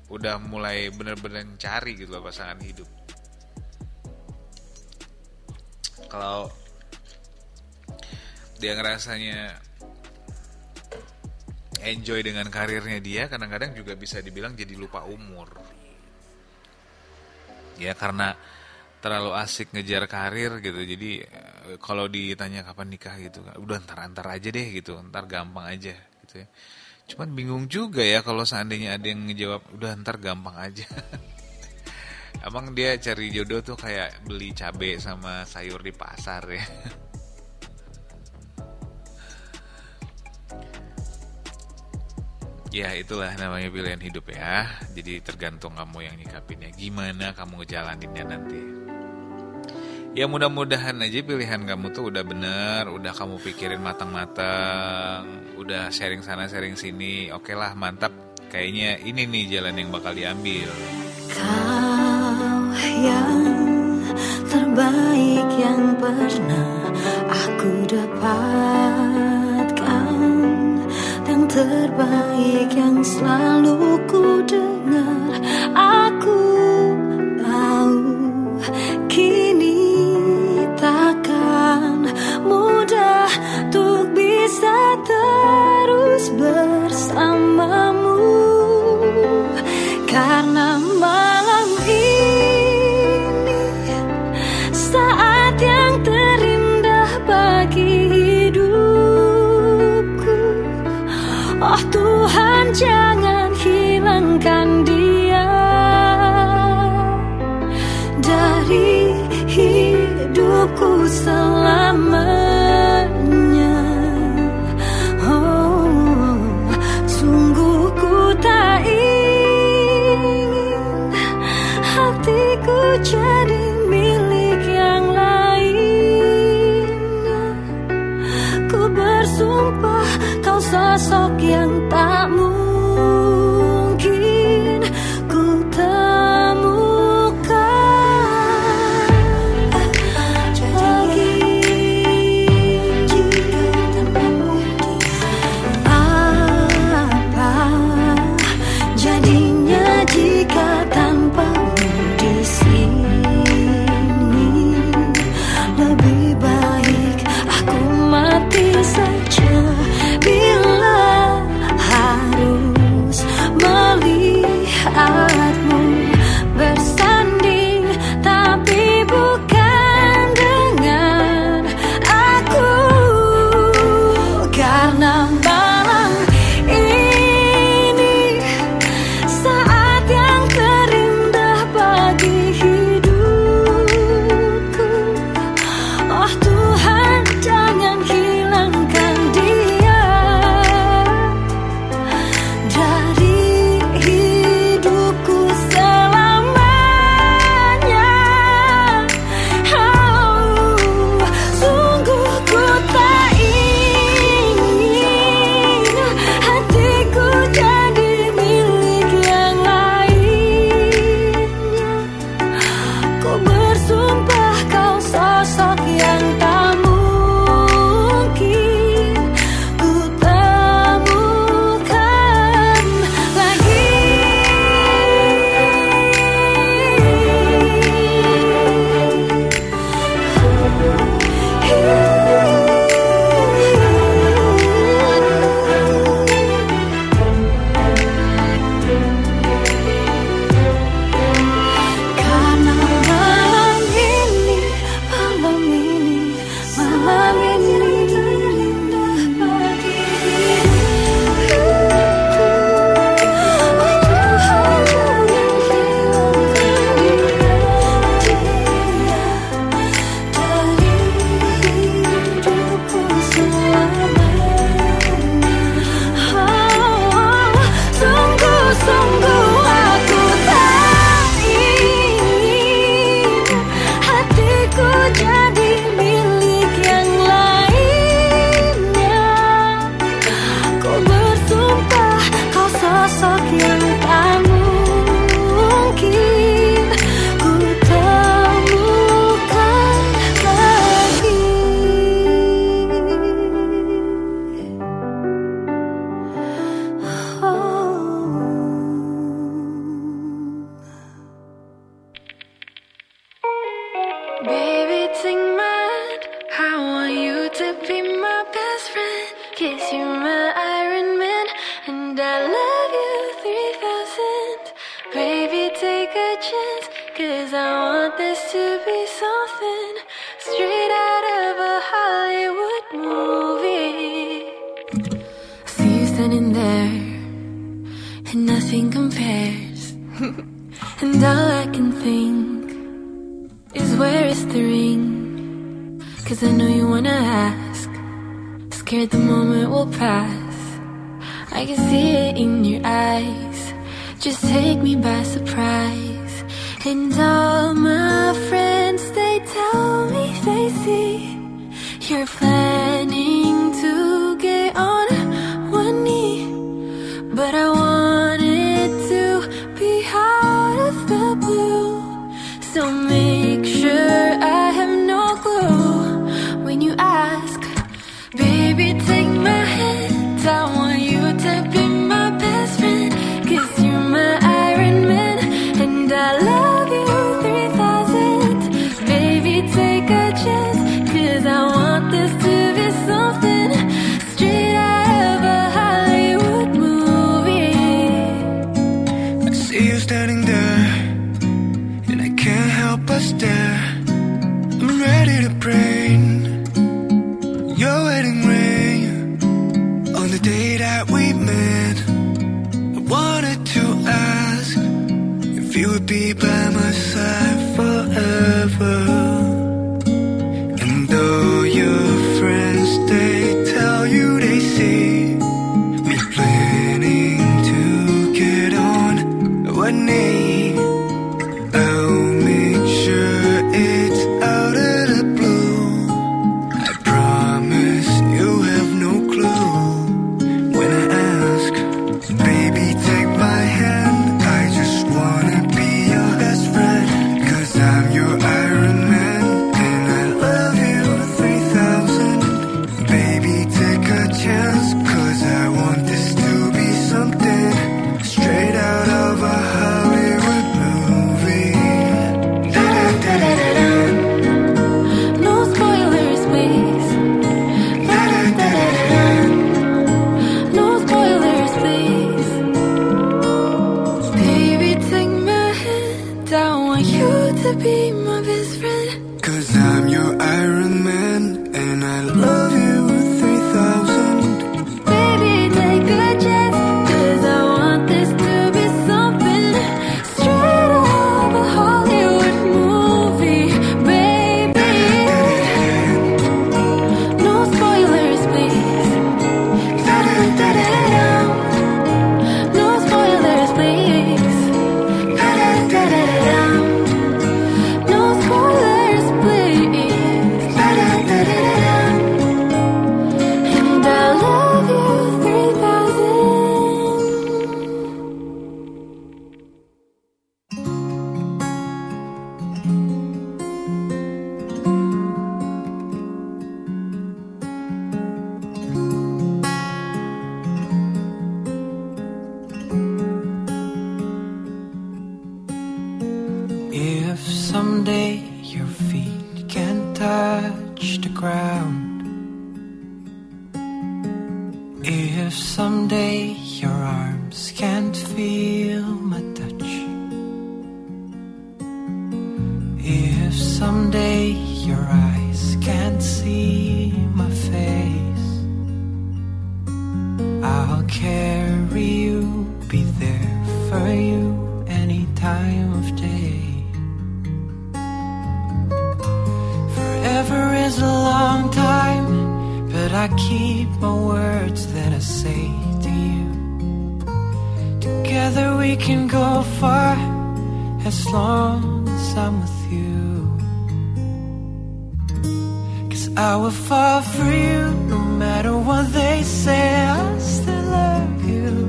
udah mulai bener-bener cari gitu loh pasangan hidup. Kalau dia ngerasanya enjoy dengan karirnya dia, kadang-kadang juga bisa dibilang jadi lupa umur. Ya karena terlalu asik ngejar karir gitu. Jadi kalau ditanya kapan nikah gitu, udah ntar-ntar aja deh gitu, ntar gampang aja gitu ya. Cuman bingung juga ya kalau seandainya ada yang ngejawab udah ntar gampang aja. Emang dia cari jodoh tuh kayak beli cabai sama sayur di pasar ya. Ya itulah namanya pilihan hidup ya. Jadi tergantung kamu yang nyikapinnya, gimana kamu ngejalaninnya nanti. Ya mudah-mudahan aja pilihan kamu tuh udah bener, udah kamu pikirin matang-matang, udah sharing sana sharing sini. Oke lah mantap, kayaknya ini nih jalan yang bakal diambil. Kau yang terbaik yang pernah aku dapatkan, dan terbaik yang selalu ku dengar. Aku tahu kini takkan mudah untuk bisa terus bersamamu, karena malam ini saat yang terindah bagi hidupku. Oh Tuhan jangan hilangkan dia dari hidupku selamanya. Oh, sungguh ku tak ingin hatiku jadi milik yang lain. Ku bersumpah kau sosok yang tak mungkin ku temukan lagi. Apa jadinya jika tanpamu di sini? Lebih baik aku mati saja bila harus kiss you, my Iron Man, and I love you three thousand. Baby, take a chance, cause I want this to be something straight out of a Hollywood movie. I see you standing there, and nothing compares. And all I can think is, where is the ring? Cause I know you wanna ask, scared the moment will pass. I can see it in your eyes, just take me by surprise. And all my friends, they tell me they see you're planning to get on one knee, but I want it to be out of the blue. So make sure I have no clue when you ask. Baby, take my hand, I want you to be my best friend, cause you're my Iron Man, and I love there. I'm ready to bring your wedding ring. On the day that we met, I wanted to ask if you would be by my side forever. And though your friends, they tell you they see me planning to get on one knee, I'll make sure it's out of the blue. I promise you have no clue when I ask. Baby, take my hand, I just wanna be your best friend, cause I'm your Iron Man, and I love you three thousand. Baby, take a chance, cause I want this to be something straight out of a Hollywood movie. No spoilers, please. No spoilers, please. Baby, take my hand, I want you to be my best friend, cause I'm your Iron Man, and I love you three thousand. Baby, take a chance, cause I want this to be something straight out of a Hollywood movie, baby. No spoilers, please. No spoilers, please. No spoilers, please. And I love you three thousand. If someday your feet can touch the ground, if someday your arms can't feel my touch, if someday your eyes can't see my face, I'll carry you, be there for you any time of day. Forever is a long time, but I keep my words that I say to you. Together we can go far, as long as I'm with you. Cause I will fall for you, no matter what they say, I still love you.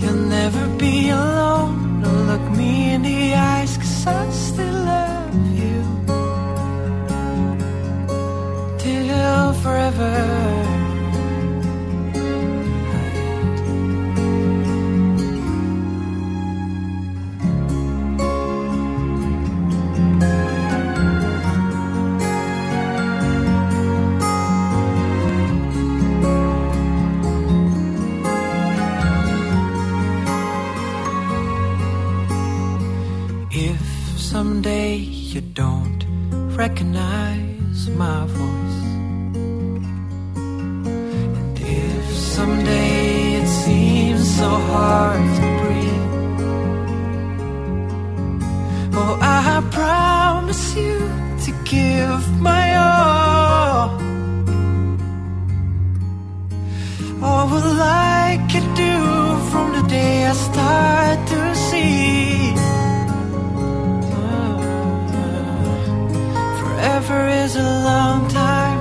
You'll never be alone, no, look me in the eyes, cause I still love you. Till forever. recognize my voice. And if someday it seems so hard to breathe, oh, I promise you to give my all. Oh, will I can do from the day I start to see. Forever is a long time,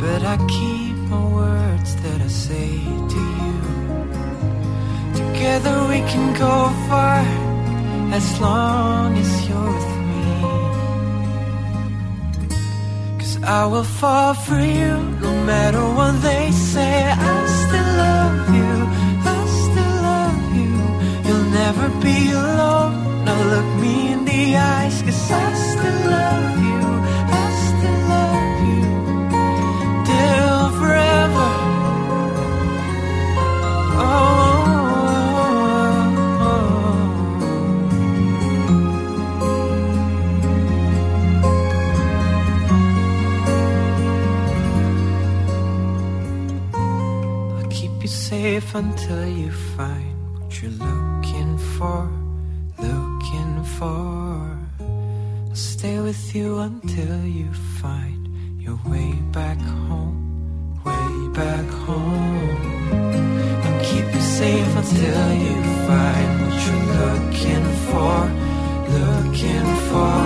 but I keep my words that I say to you. Together we can go far, as long as you're with me. 'Cause I will fall for you, no matter what they say. I still love you, I still love you. You'll never be alone, now look me in the eyes. 'Cause I still love you. Safe until you find what you're looking for, looking for. I'll stay with you until you find your way back home, way back home. I'll keep you safe until you find what you're looking for, looking for.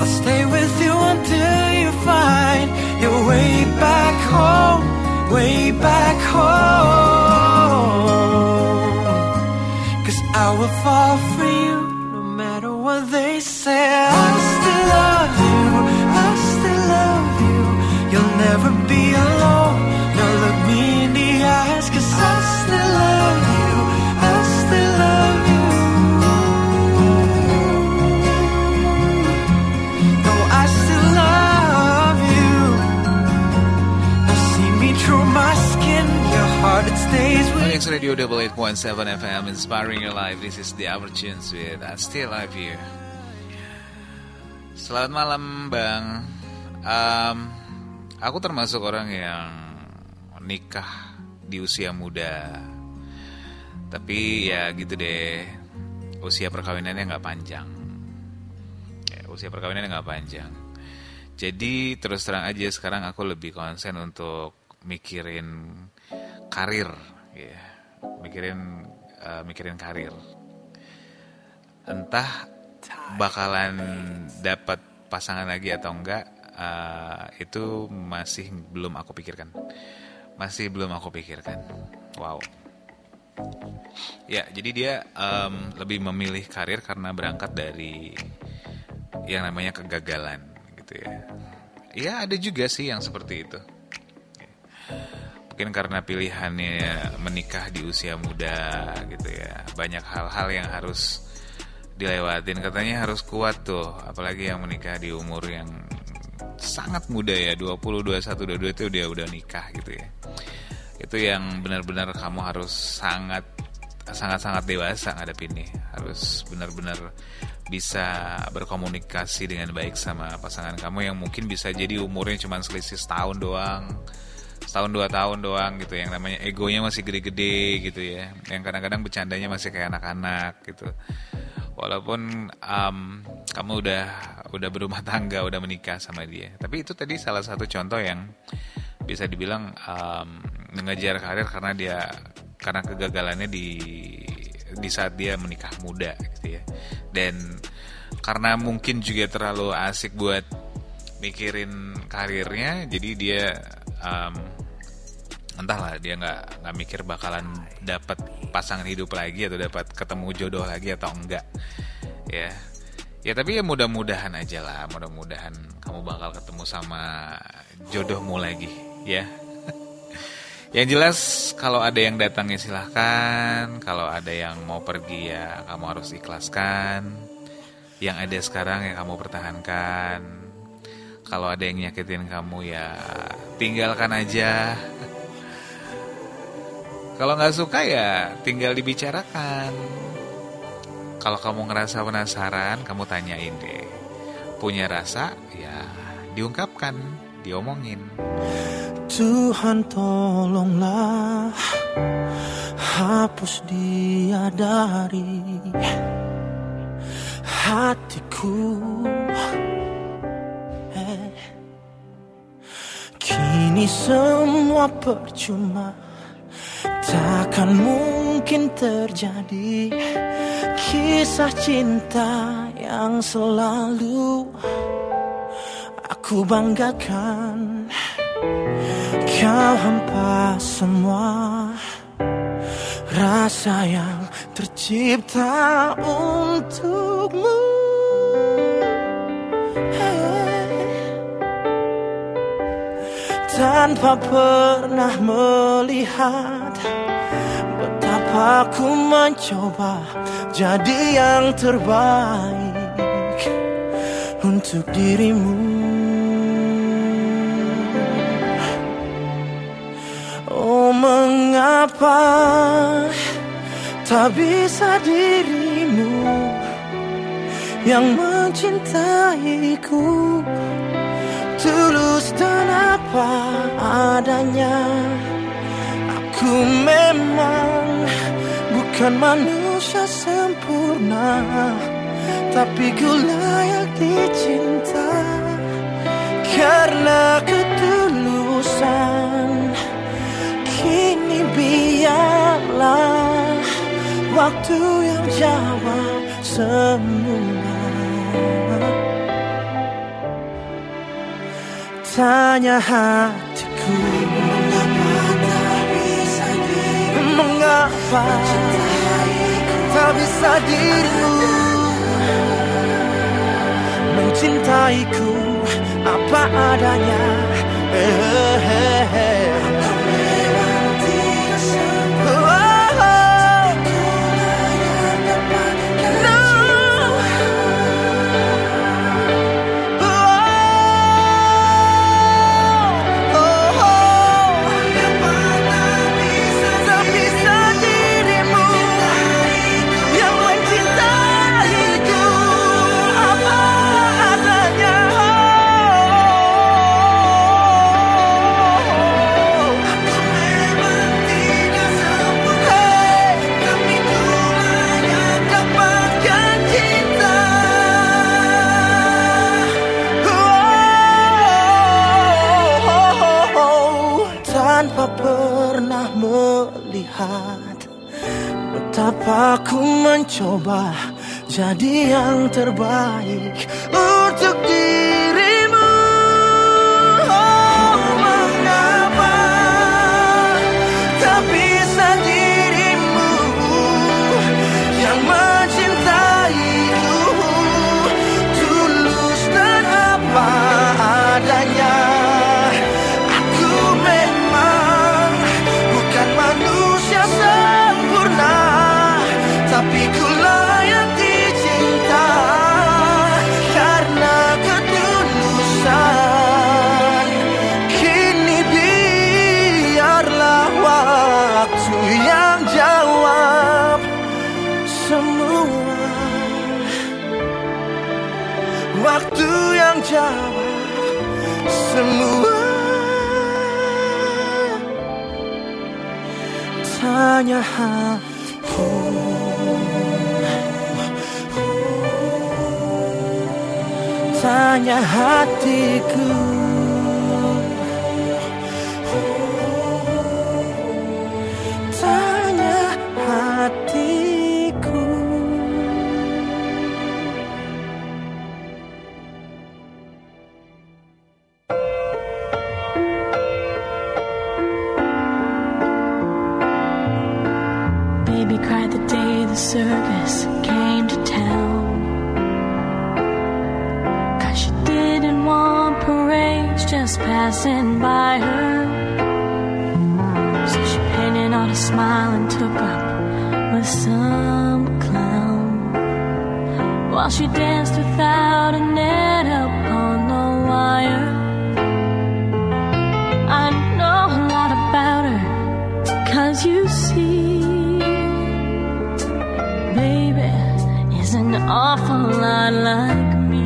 I'll stay with you until you find your way back home, way back home. 'Cause I will fall for you, no matter what they say. I still love you, I still love you. You'll never be alone, now look me in the eyes. 'Cause I still love you, I still love you. No, I still love you. Now see me through my skin, your heart, it stays with. Onyx Radio, Double Eight Point Seven F M, inspiring your life. This is the Abertunes with I Still Love You. Selamat malam, Bang. Um, aku termasuk orang yang nikah di usia muda. Tapi ya gitu deh, usia perkawinannya nggak panjang. Ya, usia perkawinannya nggak panjang. Jadi terus terang aja sekarang aku lebih konsen untuk mikirin karir, ya, mikirin uh, mikirin karir. Entah bakalan dapat pasangan lagi atau enggak, uh, itu masih belum aku pikirkan, masih belum aku pikirkan. Wow. Ya, jadi dia um, lebih memilih karir karena berangkat dari yang namanya kegagalan, gitu ya. Ya ada juga sih yang seperti itu. Mungkin karena pilihannya menikah di usia muda gitu ya. Banyak hal-hal yang harus dilewatin. Katanya harus kuat tuh. Apalagi yang menikah di umur yang sangat muda ya, dua puluh, dua puluh satu, dua puluh dua itu dia udah nikah gitu ya. Itu yang benar-benar kamu harus sangat, sangat-sangat dewasa ngadepin nih. Harus benar-benar bisa berkomunikasi dengan baik sama pasangan kamu yang mungkin bisa jadi umurnya cuma selisih setahun doang, setahun dua tahun doang gitu, yang namanya egonya masih gede-gede gitu ya, yang kadang-kadang bercandanya masih kayak anak-anak gitu. Walaupun um, kamu udah udah berumah tangga, udah menikah sama dia. Tapi itu tadi salah satu contoh yang bisa dibilang um, mengejar karir karena dia karena kegagalannya di di saat dia menikah muda gitu ya. Dan karena mungkin juga terlalu asik buat mikirin karirnya, jadi dia Um, entahlah dia nggak nggak mikir bakalan dapat pasangan hidup lagi atau dapat ketemu jodoh lagi atau enggak ya. Ya tapi ya mudah-mudahan aja lah, mudah-mudahan kamu bakal ketemu sama jodohmu lagi ya. Yang jelas kalau ada yang datangnya silahkan, kalau ada yang mau pergi ya kamu harus ikhlaskan. Yang ada sekarang ya kamu pertahankan. Kalau ada yang nyakitin kamu ya tinggalkan aja. Kalau gak suka ya tinggal dibicarakan. Kalau kamu ngerasa penasaran, kamu tanyain deh. punya rasa, ya diungkapkan, diomongin. Tuhan tolonglah hapus dia dari hatiku. Eh. Kini semua percuma, takkan mungkin terjadi kisah cinta yang selalu aku banggakan. Kau hempas semua rasa yang tercipta untukmu. Hey. Tanpa pernah melihat betapa ku mencoba jadi yang terbaik untuk dirimu. Mengapa tak bisa dirimu yang mencintaiku tulus dan apa adanya? Aku memang bukan manusia sempurna, tapi ku layak dicinta karena ketulusan. Kini biarlah waktu yang jawab semua. Tanya hatiku, mengapa tak bisa dirimu, mengapa tak bisa dirimu mencintaiku apa adanya. Hehehe. Betapa ku mencoba jadi yang terbaik untuk dirimu. Oh, mengapa tak bisa dirimu yang mencintaiku tulus dan apa adanya? Waktu yang jawab semua. Tanya hatiku, tanya hatiku, tanya hatiku. Service came to town, 'cause she didn't want parades just passing by her. So she painted on a smile and took up with some clown, while she danced without a net upon the wire. I know a lot about her, 'cause you see, baby is an awful lot like me.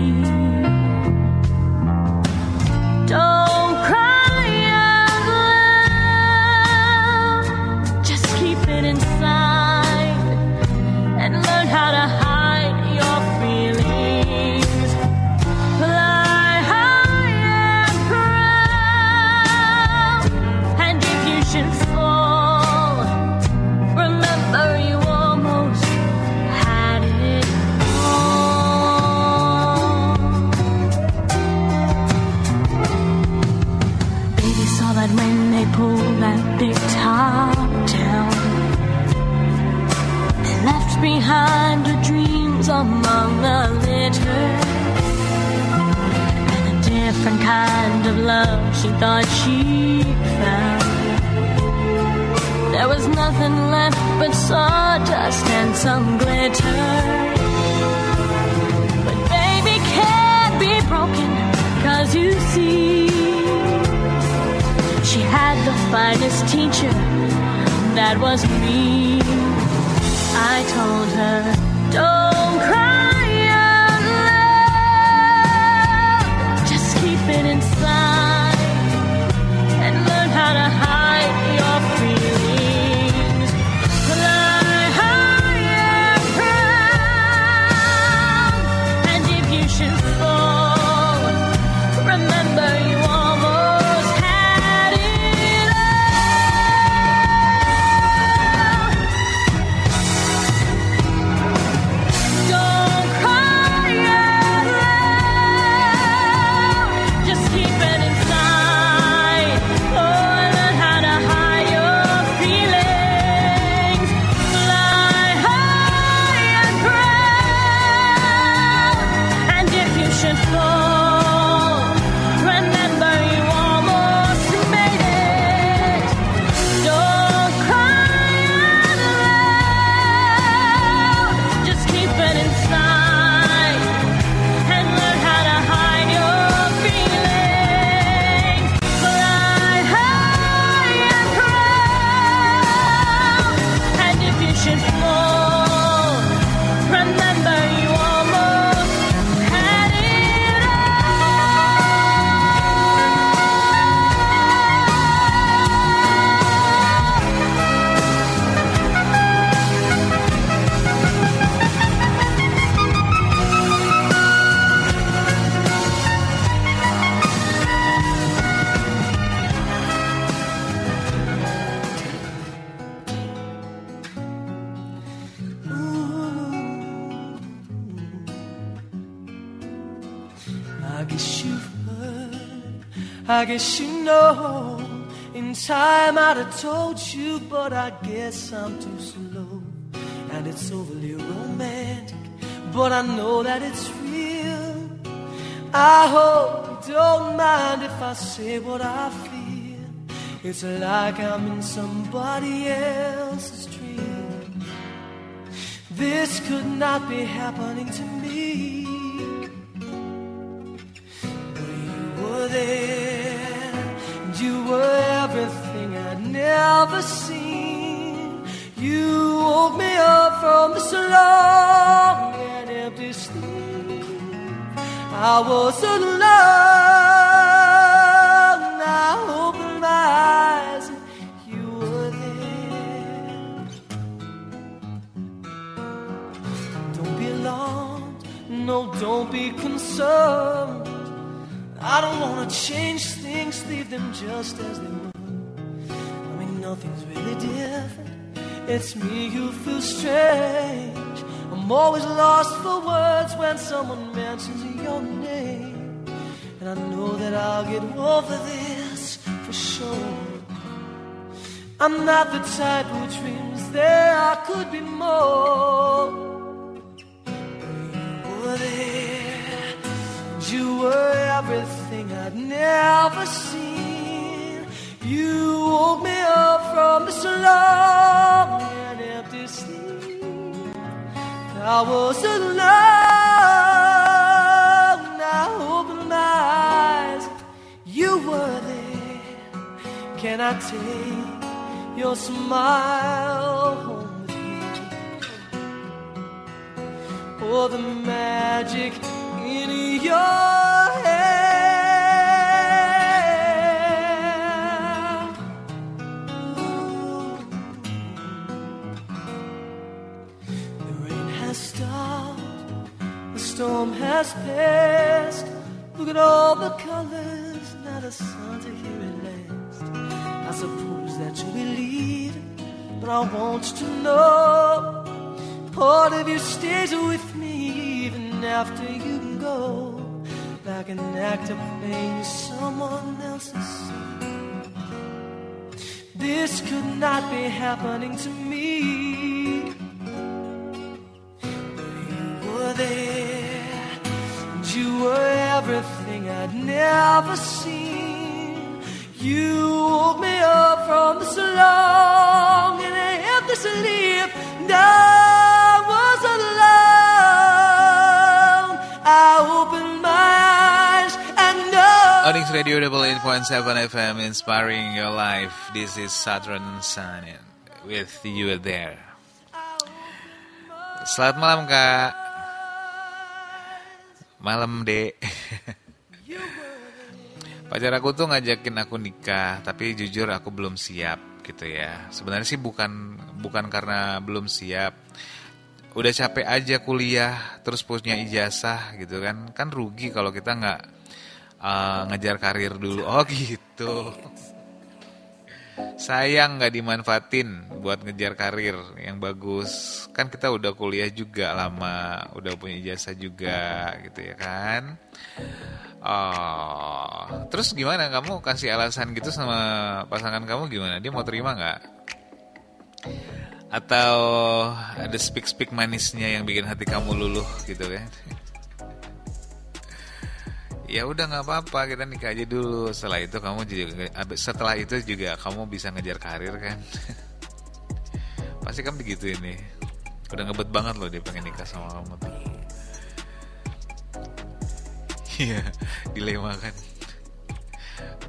when they pull that big top down. They left behind her dreams among the litter, and a different kind of love she thought she found. There was nothing left but sawdust and some glitter. Broken, 'cause you see, she had the finest teacher, that was me. I told her, don't cry out loud, just keep it inside, and learn how to hide your feelings. Fly high and proud, and if you should fall, remember you almost had it all. Don't cry out loud, just keep it inside. Oh, learn how to hide your feelings. Fly high and proud, and if you should fall, I guess you know, in time I'd have told you, but I guess I'm too slow. And it's overly romantic, but I know that it's real. I hope you don't mind if I say what I feel. It's like I'm in somebody else's dream. This could not be happening to me, but you were there. You were everything I'd never seen. You woke me up from this long and empty sleep. I was alone. I opened my eyes and you were there. Don't be alarmed, no, don't be concerned. I don't want to change things, leave them just as they were. I mean, nothing's really different. It's me who feels strange. I'm always lost for words when someone mentions your name. And I know that I'll get over this for sure. I'm not the type who dreams there I could be more. You were there. You were everything I'd never seen. You woke me up from this long and empty sleep. I was alone. I opened my eyes. You were there. Can I take your smile home with me? Oh, the magic in your hair. Ooh. The rain has stopped, the storm has passed. Look at all the colors, not a sun to hear it last. I suppose that you believe it, but I want you to know part of you stays with me even after you. Like an actor playing someone else's song. This could not be happening to me. But you were there, and you were everything I'd never seen. You woke me up from this long and I had this leap. And I was alone. I opened my eyes and know. Onyx Radio Double Eight Point Seven F M, inspiring your life. This is Saturn and Sun with You There. Selamat malam, Kak. Malam, Dek. Pacar aku tuh ngajakin aku nikah, tapi jujur aku belum siap gitu ya. Sebenarnya sih bukan bukan karena belum siap. Udah capek aja kuliah, terus punya ijazah gitu kan. Kan rugi kalau kita nggak uh, ngejar karir dulu. Oh gitu. Sayang nggak dimanfaatin buat ngejar karir yang bagus. Kan kita udah kuliah juga lama, udah punya ijazah juga gitu ya kan. Oh, terus gimana kamu kasih alasan gitu sama pasangan kamu gimana? Dia mau terima nggak? Atau ada speak-speak manisnya yang bikin hati kamu luluh gitu kan? Ya udah nggak apa-apa, kita nikah aja dulu. Setelah itu kamu juga, setelah itu juga kamu bisa ngejar karir kan? Pasti kamu digituin nih. Udah ngebet banget loh dia pengen nikah sama kamu tuh. Iya, dilema kan.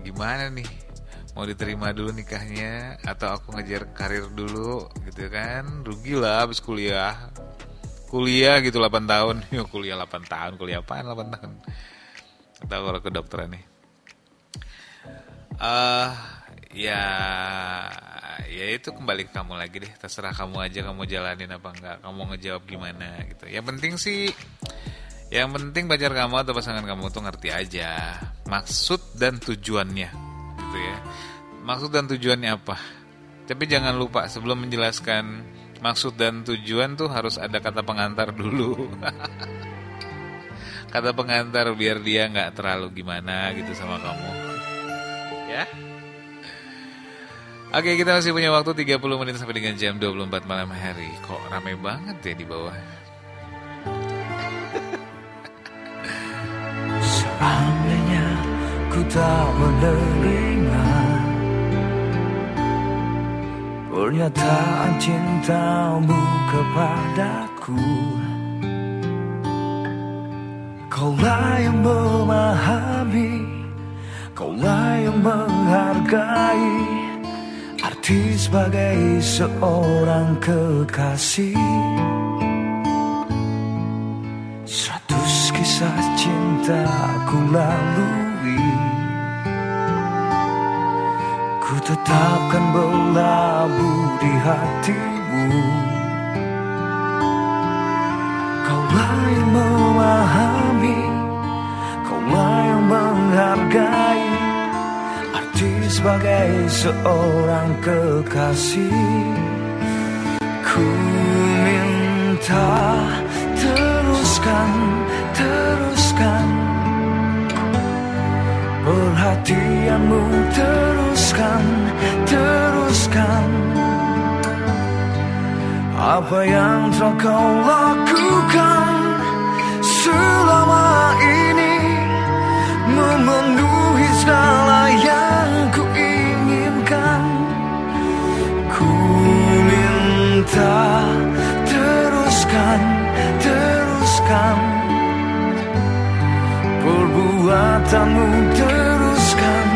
Gimana nih? Mau diterima dulu nikahnya atau aku ngejar karir dulu gitu kan? Rugi lah abis kuliah. Kuliah gitu delapan tahun. Ya kuliah delapan tahun, kuliah apaan delapan tahun? Atau kalau kedokteran nih, uh, ya, ya itu kembali ke kamu lagi deh. Terserah kamu aja, kamu jalanin apa enggak, kamu ngejawab gimana gitu. Yang penting sih, yang penting pacar kamu atau pasangan kamu tuh ngerti aja maksud dan tujuannya, gitu ya. Maksud dan tujuannya apa? Tapi jangan lupa sebelum menjelaskan maksud dan tujuan tuh harus ada kata pengantar dulu. Kata pengantar biar dia gak terlalu gimana gitu sama kamu. Ya. Oke, kita masih punya waktu tiga puluh menit sampai dengan jam dua puluh empat malam hari. Kok rame banget ya di bawah. Seandainya ku tak menerima pernyataan cintamu kepadaku, kaulah yang memahami, kaulah yang menghargai arti sebagai seorang kekasih. Seratus kisah cinta ku lalui, ku tetapkan berlabuh di hatimu. Kaulah yang memahami, kaulah yang menghargai arti sebagai seorang kekasih. Ku minta teruskan, teruskan perhatianmu, teruskan, teruskan apa yang telah kau lakukan selama ini, memenuhi segala yang ku inginkan. Ku minta teruskan, teruskan perbuatanmu, teruskan,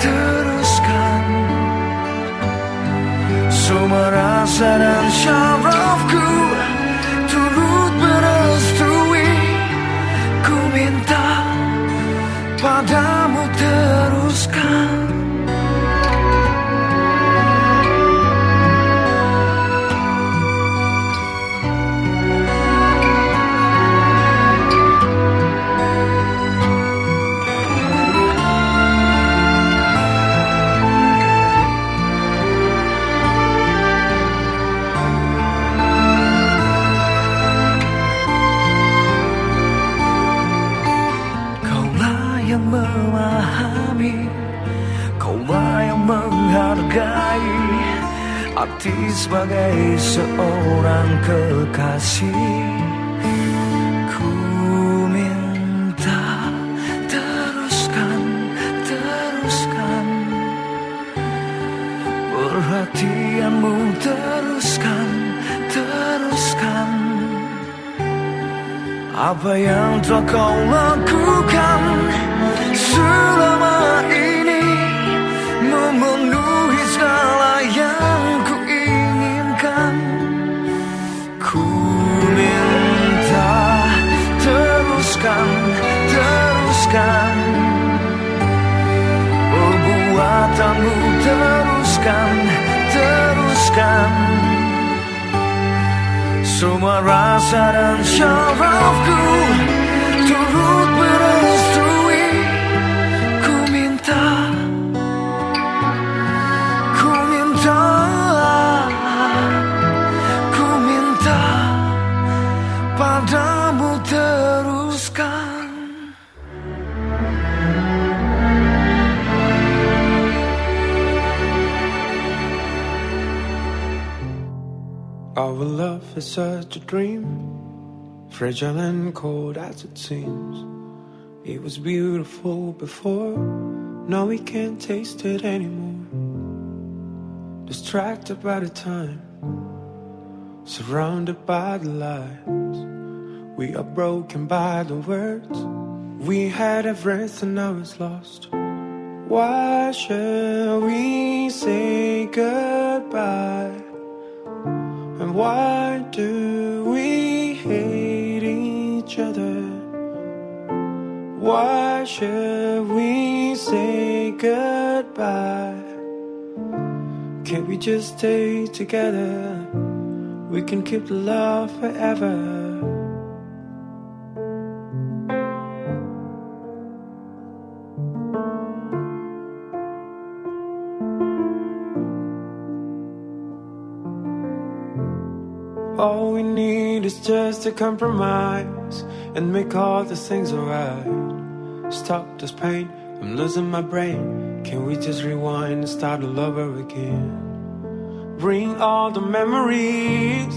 teruskan semua rasa dan syarafku turut merestui. Ku minta padamu, teruskan. Akti sebagai seorang kekasih, ku minta teruskan, teruskan perhatianmu, teruskan, teruskan apa yang telah kau lakukan selama ini, memenuhi segala yang ku inginkan. Ku minta teruskan, teruskan perbuatanmu, teruskan, teruskan semua rasa dan syarafku turut merestui. Ku minta, ku minta, ku minta padamu, teruskan. Our love is such a dream, fragile and cold as it seems. It was beautiful before, now we can't taste it anymore. Distracted by the time, surrounded by the lies. We are broken by the words, we had everything, now it's lost. Why should we say goodbye? And why do we hate each other? Why should we say goodbye? Can't we just stay together? We can keep the love forever. All we need is just a compromise and make all the things alright. Stop this pain, I'm losing my brain. Can we just rewind and start all over again? Bring all the memories,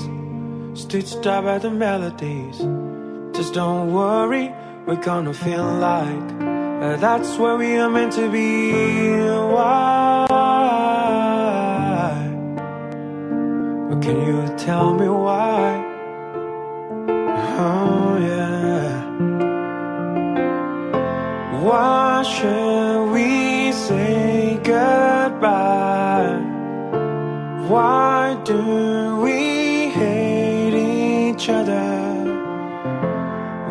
stitched up by the melodies. Just don't worry, we're gonna feel like that's where we are meant to be. Why? Can you tell me why? Oh yeah. Why should we say goodbye? Why do we hate each other?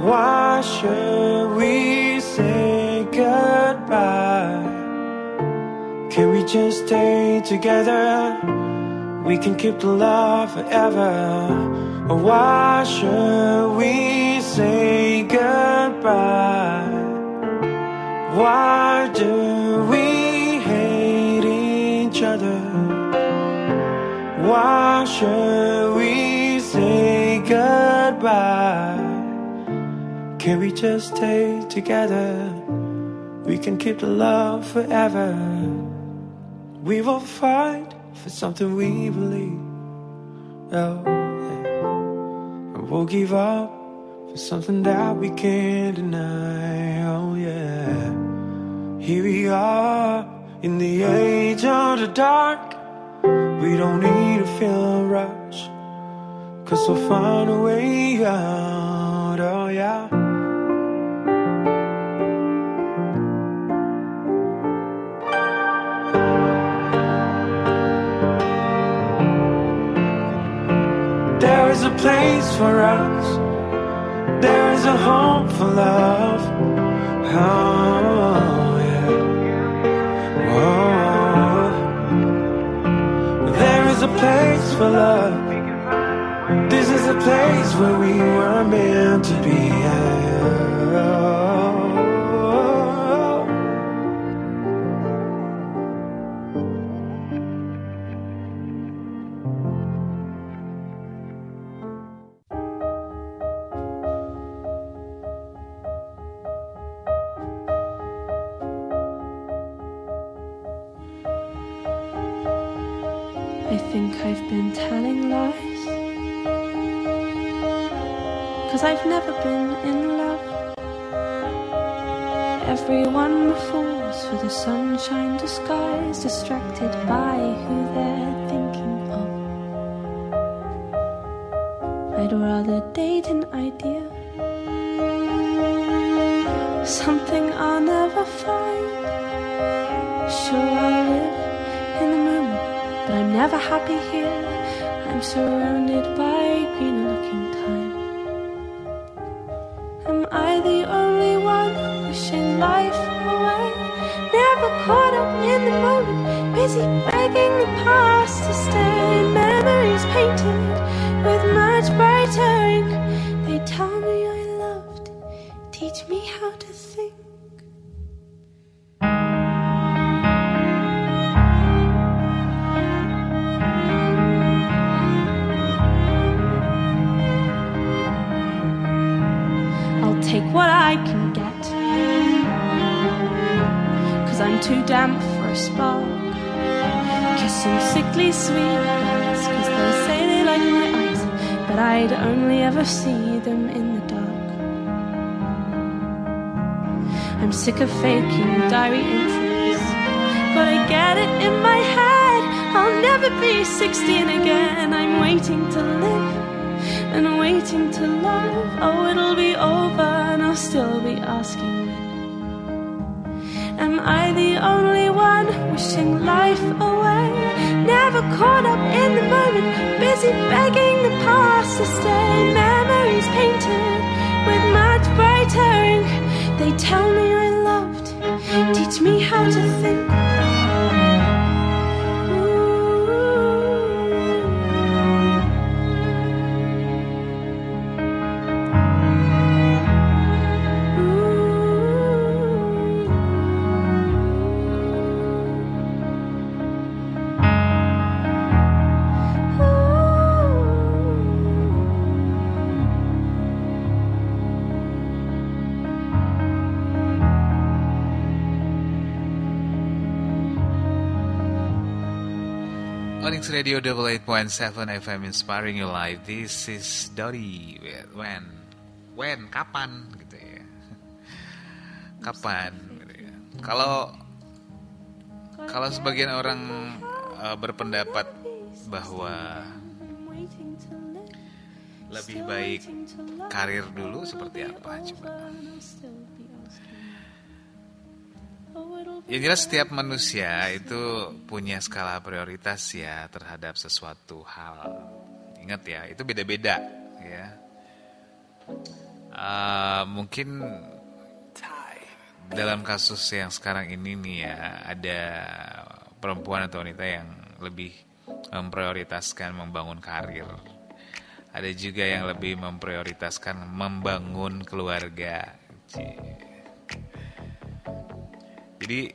Why should we say goodbye? Can we just stay together? We can keep the love forever. Why should we say goodbye? Why do we hate each other? Why should we say goodbye? Can we just stay together? We can keep the love forever. We will fight for something we believe, oh, yeah. And we'll give up for something that we can't deny, oh yeah. Here we are in the age of the dark. We don't need to feel rushed, cause we'll find a way out, oh yeah. There is a place for us, there is a home for love, oh yeah, oh. There is a place for love, this is a place where we were meant to be, oh. I think I've been telling lies, 'cause I've never been in love. Everyone falls for the sunshine disguise, distracted by who they're thinking of. I'd rather date an idea, something I'll never find. Sure, I'll live in the moment, but I'm never happy here. I'm surrounded by green-looking time. Am I the only one wishing life away? Never caught up in the moment, busy begging the past to stay. Memories painted with much brighter ink. They tell me I loved, teach me how to think. What I can get, 'cause I'm too damp for a spark. Kissing sickly sweet eyes, 'cause they say they like my eyes, but I'd only ever see them in the dark. I'm sick of faking diary entries, gotta get it in my head. I'll never be sixteen again. I'm waiting to live and waiting to love. Oh, it'll be over and I'll still be asking when. Am I the only one wishing life away? Never caught up in the moment, busy begging the past to stay. Memories painted with much brighter ink. They tell me I loved, teach me how to think. Radio Double Eight Point Seven F M, inspiring your life. This is Dodi. When, when, kapan, gitu ya. Kapan. Gitu ya. Kalau, kalau sebagian orang uh, berpendapat bahwa lebih baik karir dulu, seperti apa coba? Yang jelas setiap manusia itu punya skala prioritas ya terhadap sesuatu hal. Ingat ya, itu beda-beda ya. Uh, mungkin dalam kasus yang sekarang ini nih ya, ada perempuan atau wanita yang lebih memprioritaskan membangun karir. Ada juga yang lebih memprioritaskan membangun keluarga. Jadi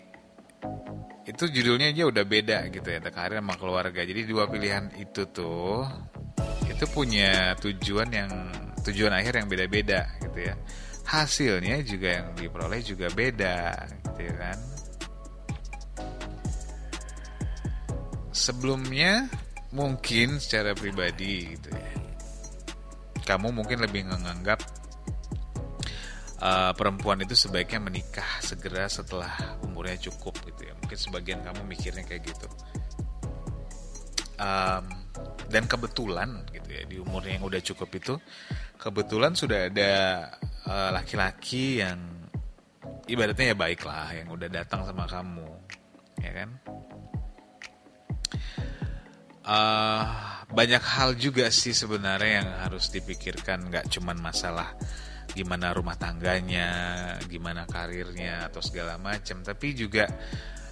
itu judulnya aja udah beda gitu ya, karir sama keluarga. Jadi dua pilihan itu tuh itu punya tujuan yang tujuan akhir yang beda-beda gitu ya. Hasilnya juga yang diperoleh juga beda gitu ya kan. Sebelumnya mungkin secara pribadi gitu ya, kamu mungkin lebih menganggap Uh, perempuan itu sebaiknya menikah segera setelah umurnya cukup gitu ya. Mungkin sebagian kamu mikirnya kayak gitu. Um, dan kebetulan gitu ya, di umurnya yang udah cukup itu kebetulan sudah ada uh, laki-laki yang ibaratnya ya baiklah, yang udah datang sama kamu, ya kan? Uh, banyak hal juga sih sebenarnya yang harus dipikirkan, nggak cuman masalah gimana rumah tangganya, gimana karirnya atau segala macam, tapi juga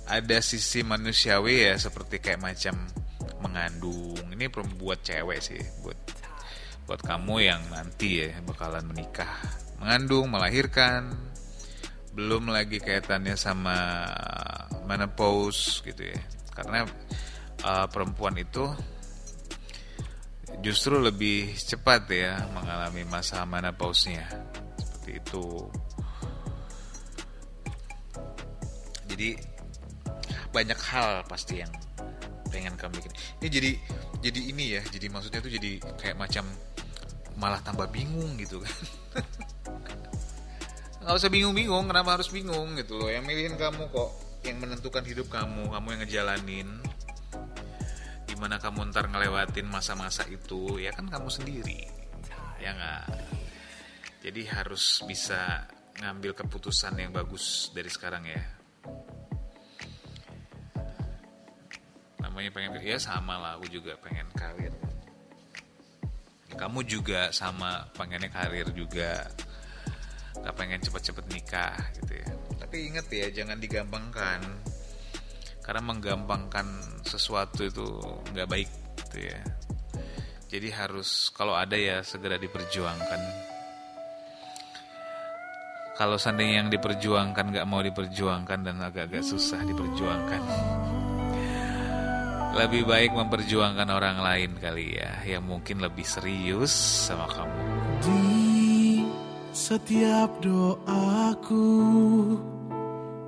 ada sisi manusiawi ya, seperti kayak macam mengandung. Ini buat cewek sih, buat buat kamu yang nanti ya bakalan menikah, mengandung, melahirkan, belum lagi kaitannya sama menopause gitu ya. Karena uh, perempuan itu justru lebih cepat ya mengalami masa menopause-nya seperti itu. Jadi banyak hal pasti yang pengen kami bikin ini jadi jadi ini ya, jadi maksudnya tuh jadi kayak macam malah tambah bingung gitu kan. Nggak usah bingung-bingung, kenapa harus bingung gitu loh, yang milihin kamu kok, yang menentukan hidup kamu, kamu yang ngejalanin gimana kamu ntar ngelewatin masa-masa itu ya kan kamu sendiri ya nggak. Jadi harus bisa ngambil keputusan yang bagus dari sekarang ya. Namanya pengen ya sama lah, aku juga pengen karir, kamu juga sama pengennya karir juga, nggak pengen cepet-cepet nikah gitu ya. Tapi ingat ya, jangan digampangkan, karena menggampangkan sesuatu itu nggak baik gitu ya. Jadi harus kalau ada ya segera diperjuangkan. Kalau seandainya yang diperjuangkan nggak mau diperjuangkan dan agak-agak susah diperjuangkan, lebih baik memperjuangkan orang lain kali ya, yang mungkin lebih serius sama kamu. Di setiap doaku,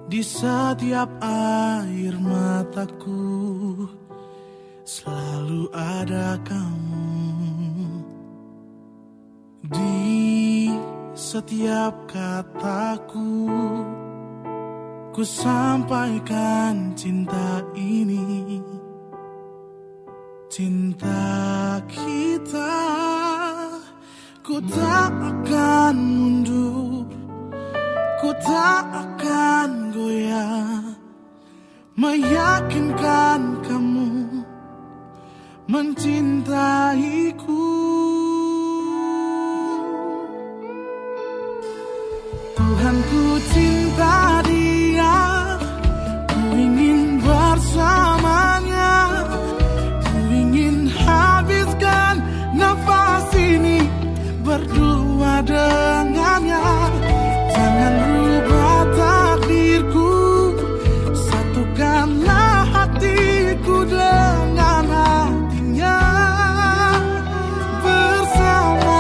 di setiap air mataku, selalu ada kamu. Di setiap kataku, ku sampaikan cinta ini, cinta kita. Ku tak akan mundur, ku tak akan goyah, meyakinkan kamu mencintaiku. Tuhan, ku cinta dia, ku ingin bersamanya, ku ingin habiskan nafas ini berdua dengannya. Jangan rubah takdirku, satukanlah hatiku dengan hatinya. Bersama-sama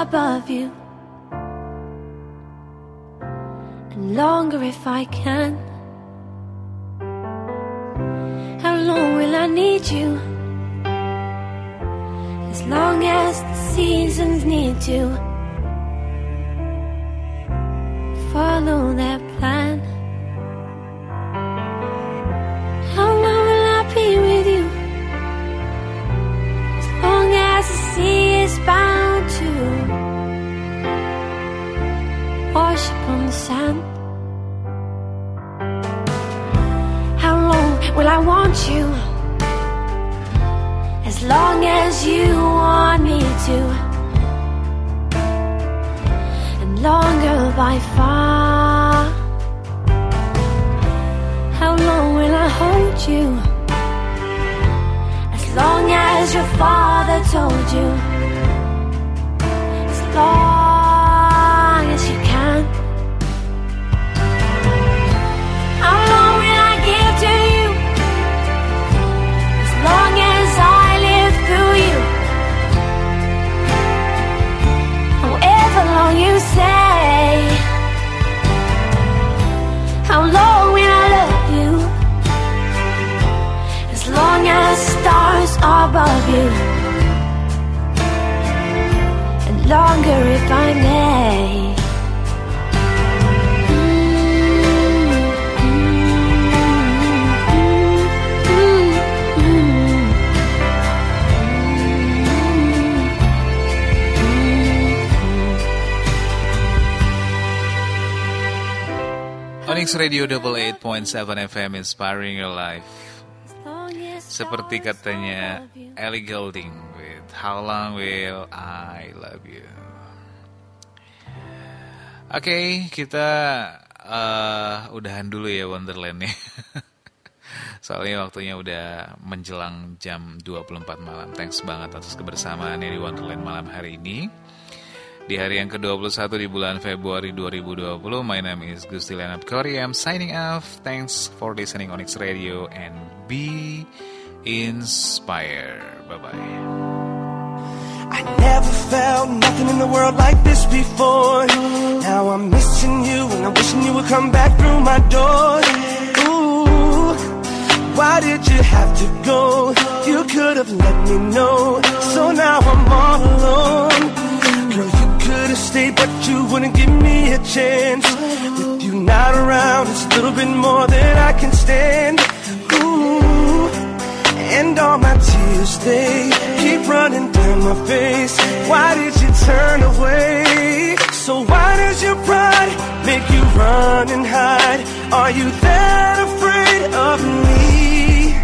above you, and longer if I can. How long will I need you? As long as the seasons need to follow that plan. How long will I be with you? As long as the sea is bound to wash upon the sand. How long will I want you? As long as you want me to, and longer by far. How long will I hold you? As long as your father told you, as long as you can. How long will I give to you? As long as I you say. How long will I love you? As long as stars are above you, and longer if I may. Onyx Radio Double Eight Point Seven F M, inspiring your life. Seperti katanya Ellie Goulding with How Long Will I Love You. Oke, okay, kita uh, udahan dulu ya Wonderland-nya. Soalnya waktunya udah menjelang jam dua puluh empat malam. Thanks banget atas kebersamaannya di Wonderland malam hari ini. Di hari yang kedua puluh satu di bulan Februari dua ribu dua puluh, my name is Gusti Lyan Abqary. I'm signing off. Thanks for listening Onyx Radio and be inspired. Bye-bye. I never felt nothing in the world like this before. Now I'm missing you and I'm wishing you would come back through my door. Ooh, why did you have to go? You could have let me know. So now I'm all alone. Could have stayed, but you wouldn't give me a chance. With you not around, it's a little bit more than I can stand. Ooh, and all my tears, they keep running down my face. Why did you turn away? So why does your pride make you run and hide? Are you that afraid of me?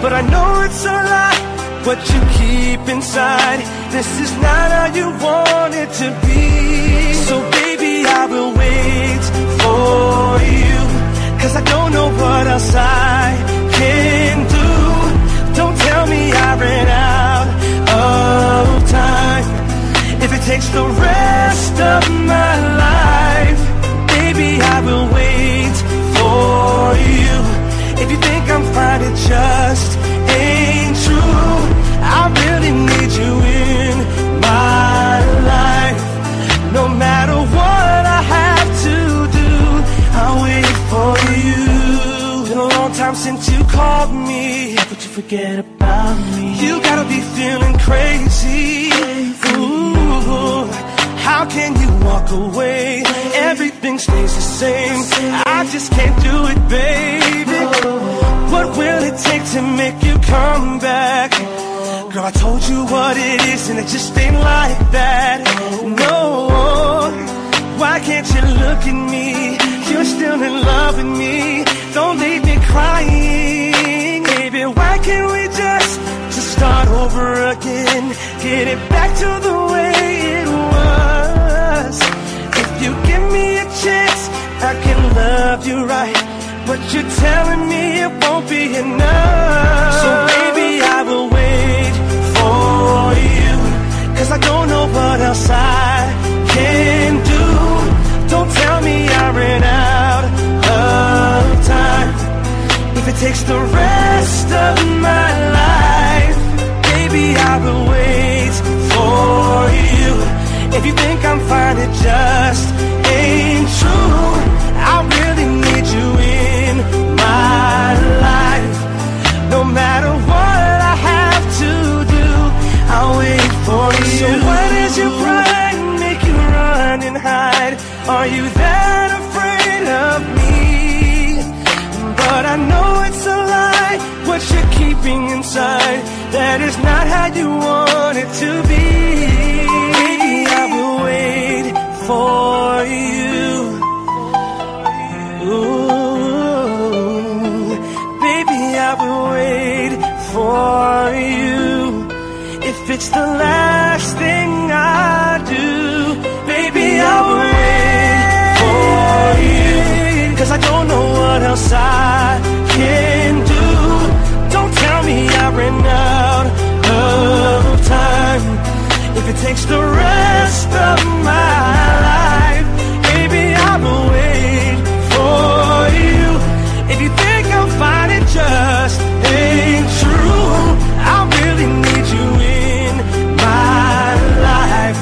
But I know it's a lie, what you keep inside. This is not how you want it to be. So baby, I will wait for you, cause I don't know what else I can do. Don't tell me I ran out of time. If it takes the rest of my life, baby, I will wait for you. If you think I'm fine, it just ain't true. I really need you in my life. No matter what I have to do, I'll wait for you. Been a long time since you called me, but you forget about me. You gotta be feeling crazy. Ooh, how can you walk away? Everything stays the same. I just can't do it, baby. What will it take to make you come back? Girl, I told you what it is and it just ain't like that. No, why can't you look at me? You're still in love with me. Don't leave me crying. Baby, why can't we just, just start over again? Get it back to the way it was. If you give me a chance, I can love you right. But you're telling me it won't be enough. So baby, I will wait. Cause I don't know what else I can do. Don't tell me I ran out of time. If it takes the rest of my life, baby, I will wait for you. If you think I'm fine, it just ain't true. Are you that afraid of me? But I know it's a lie, what you're keeping inside. That is not how you want it to be. Maybe I will wait for you. Ooh, baby, I will wait for you. If it's the last thing I do, baby, I will wait for you. 'Cause I don't know what else I can do. Don't tell me I ran out of time. If it takes the rest of my life, baby, I will wait for you. If you think I'm fine, it just ain't true. I really need you in my life.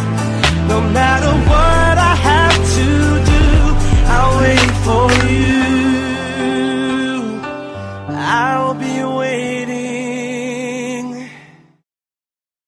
No matter what I have to do, I'll wait for you. I'll be waiting.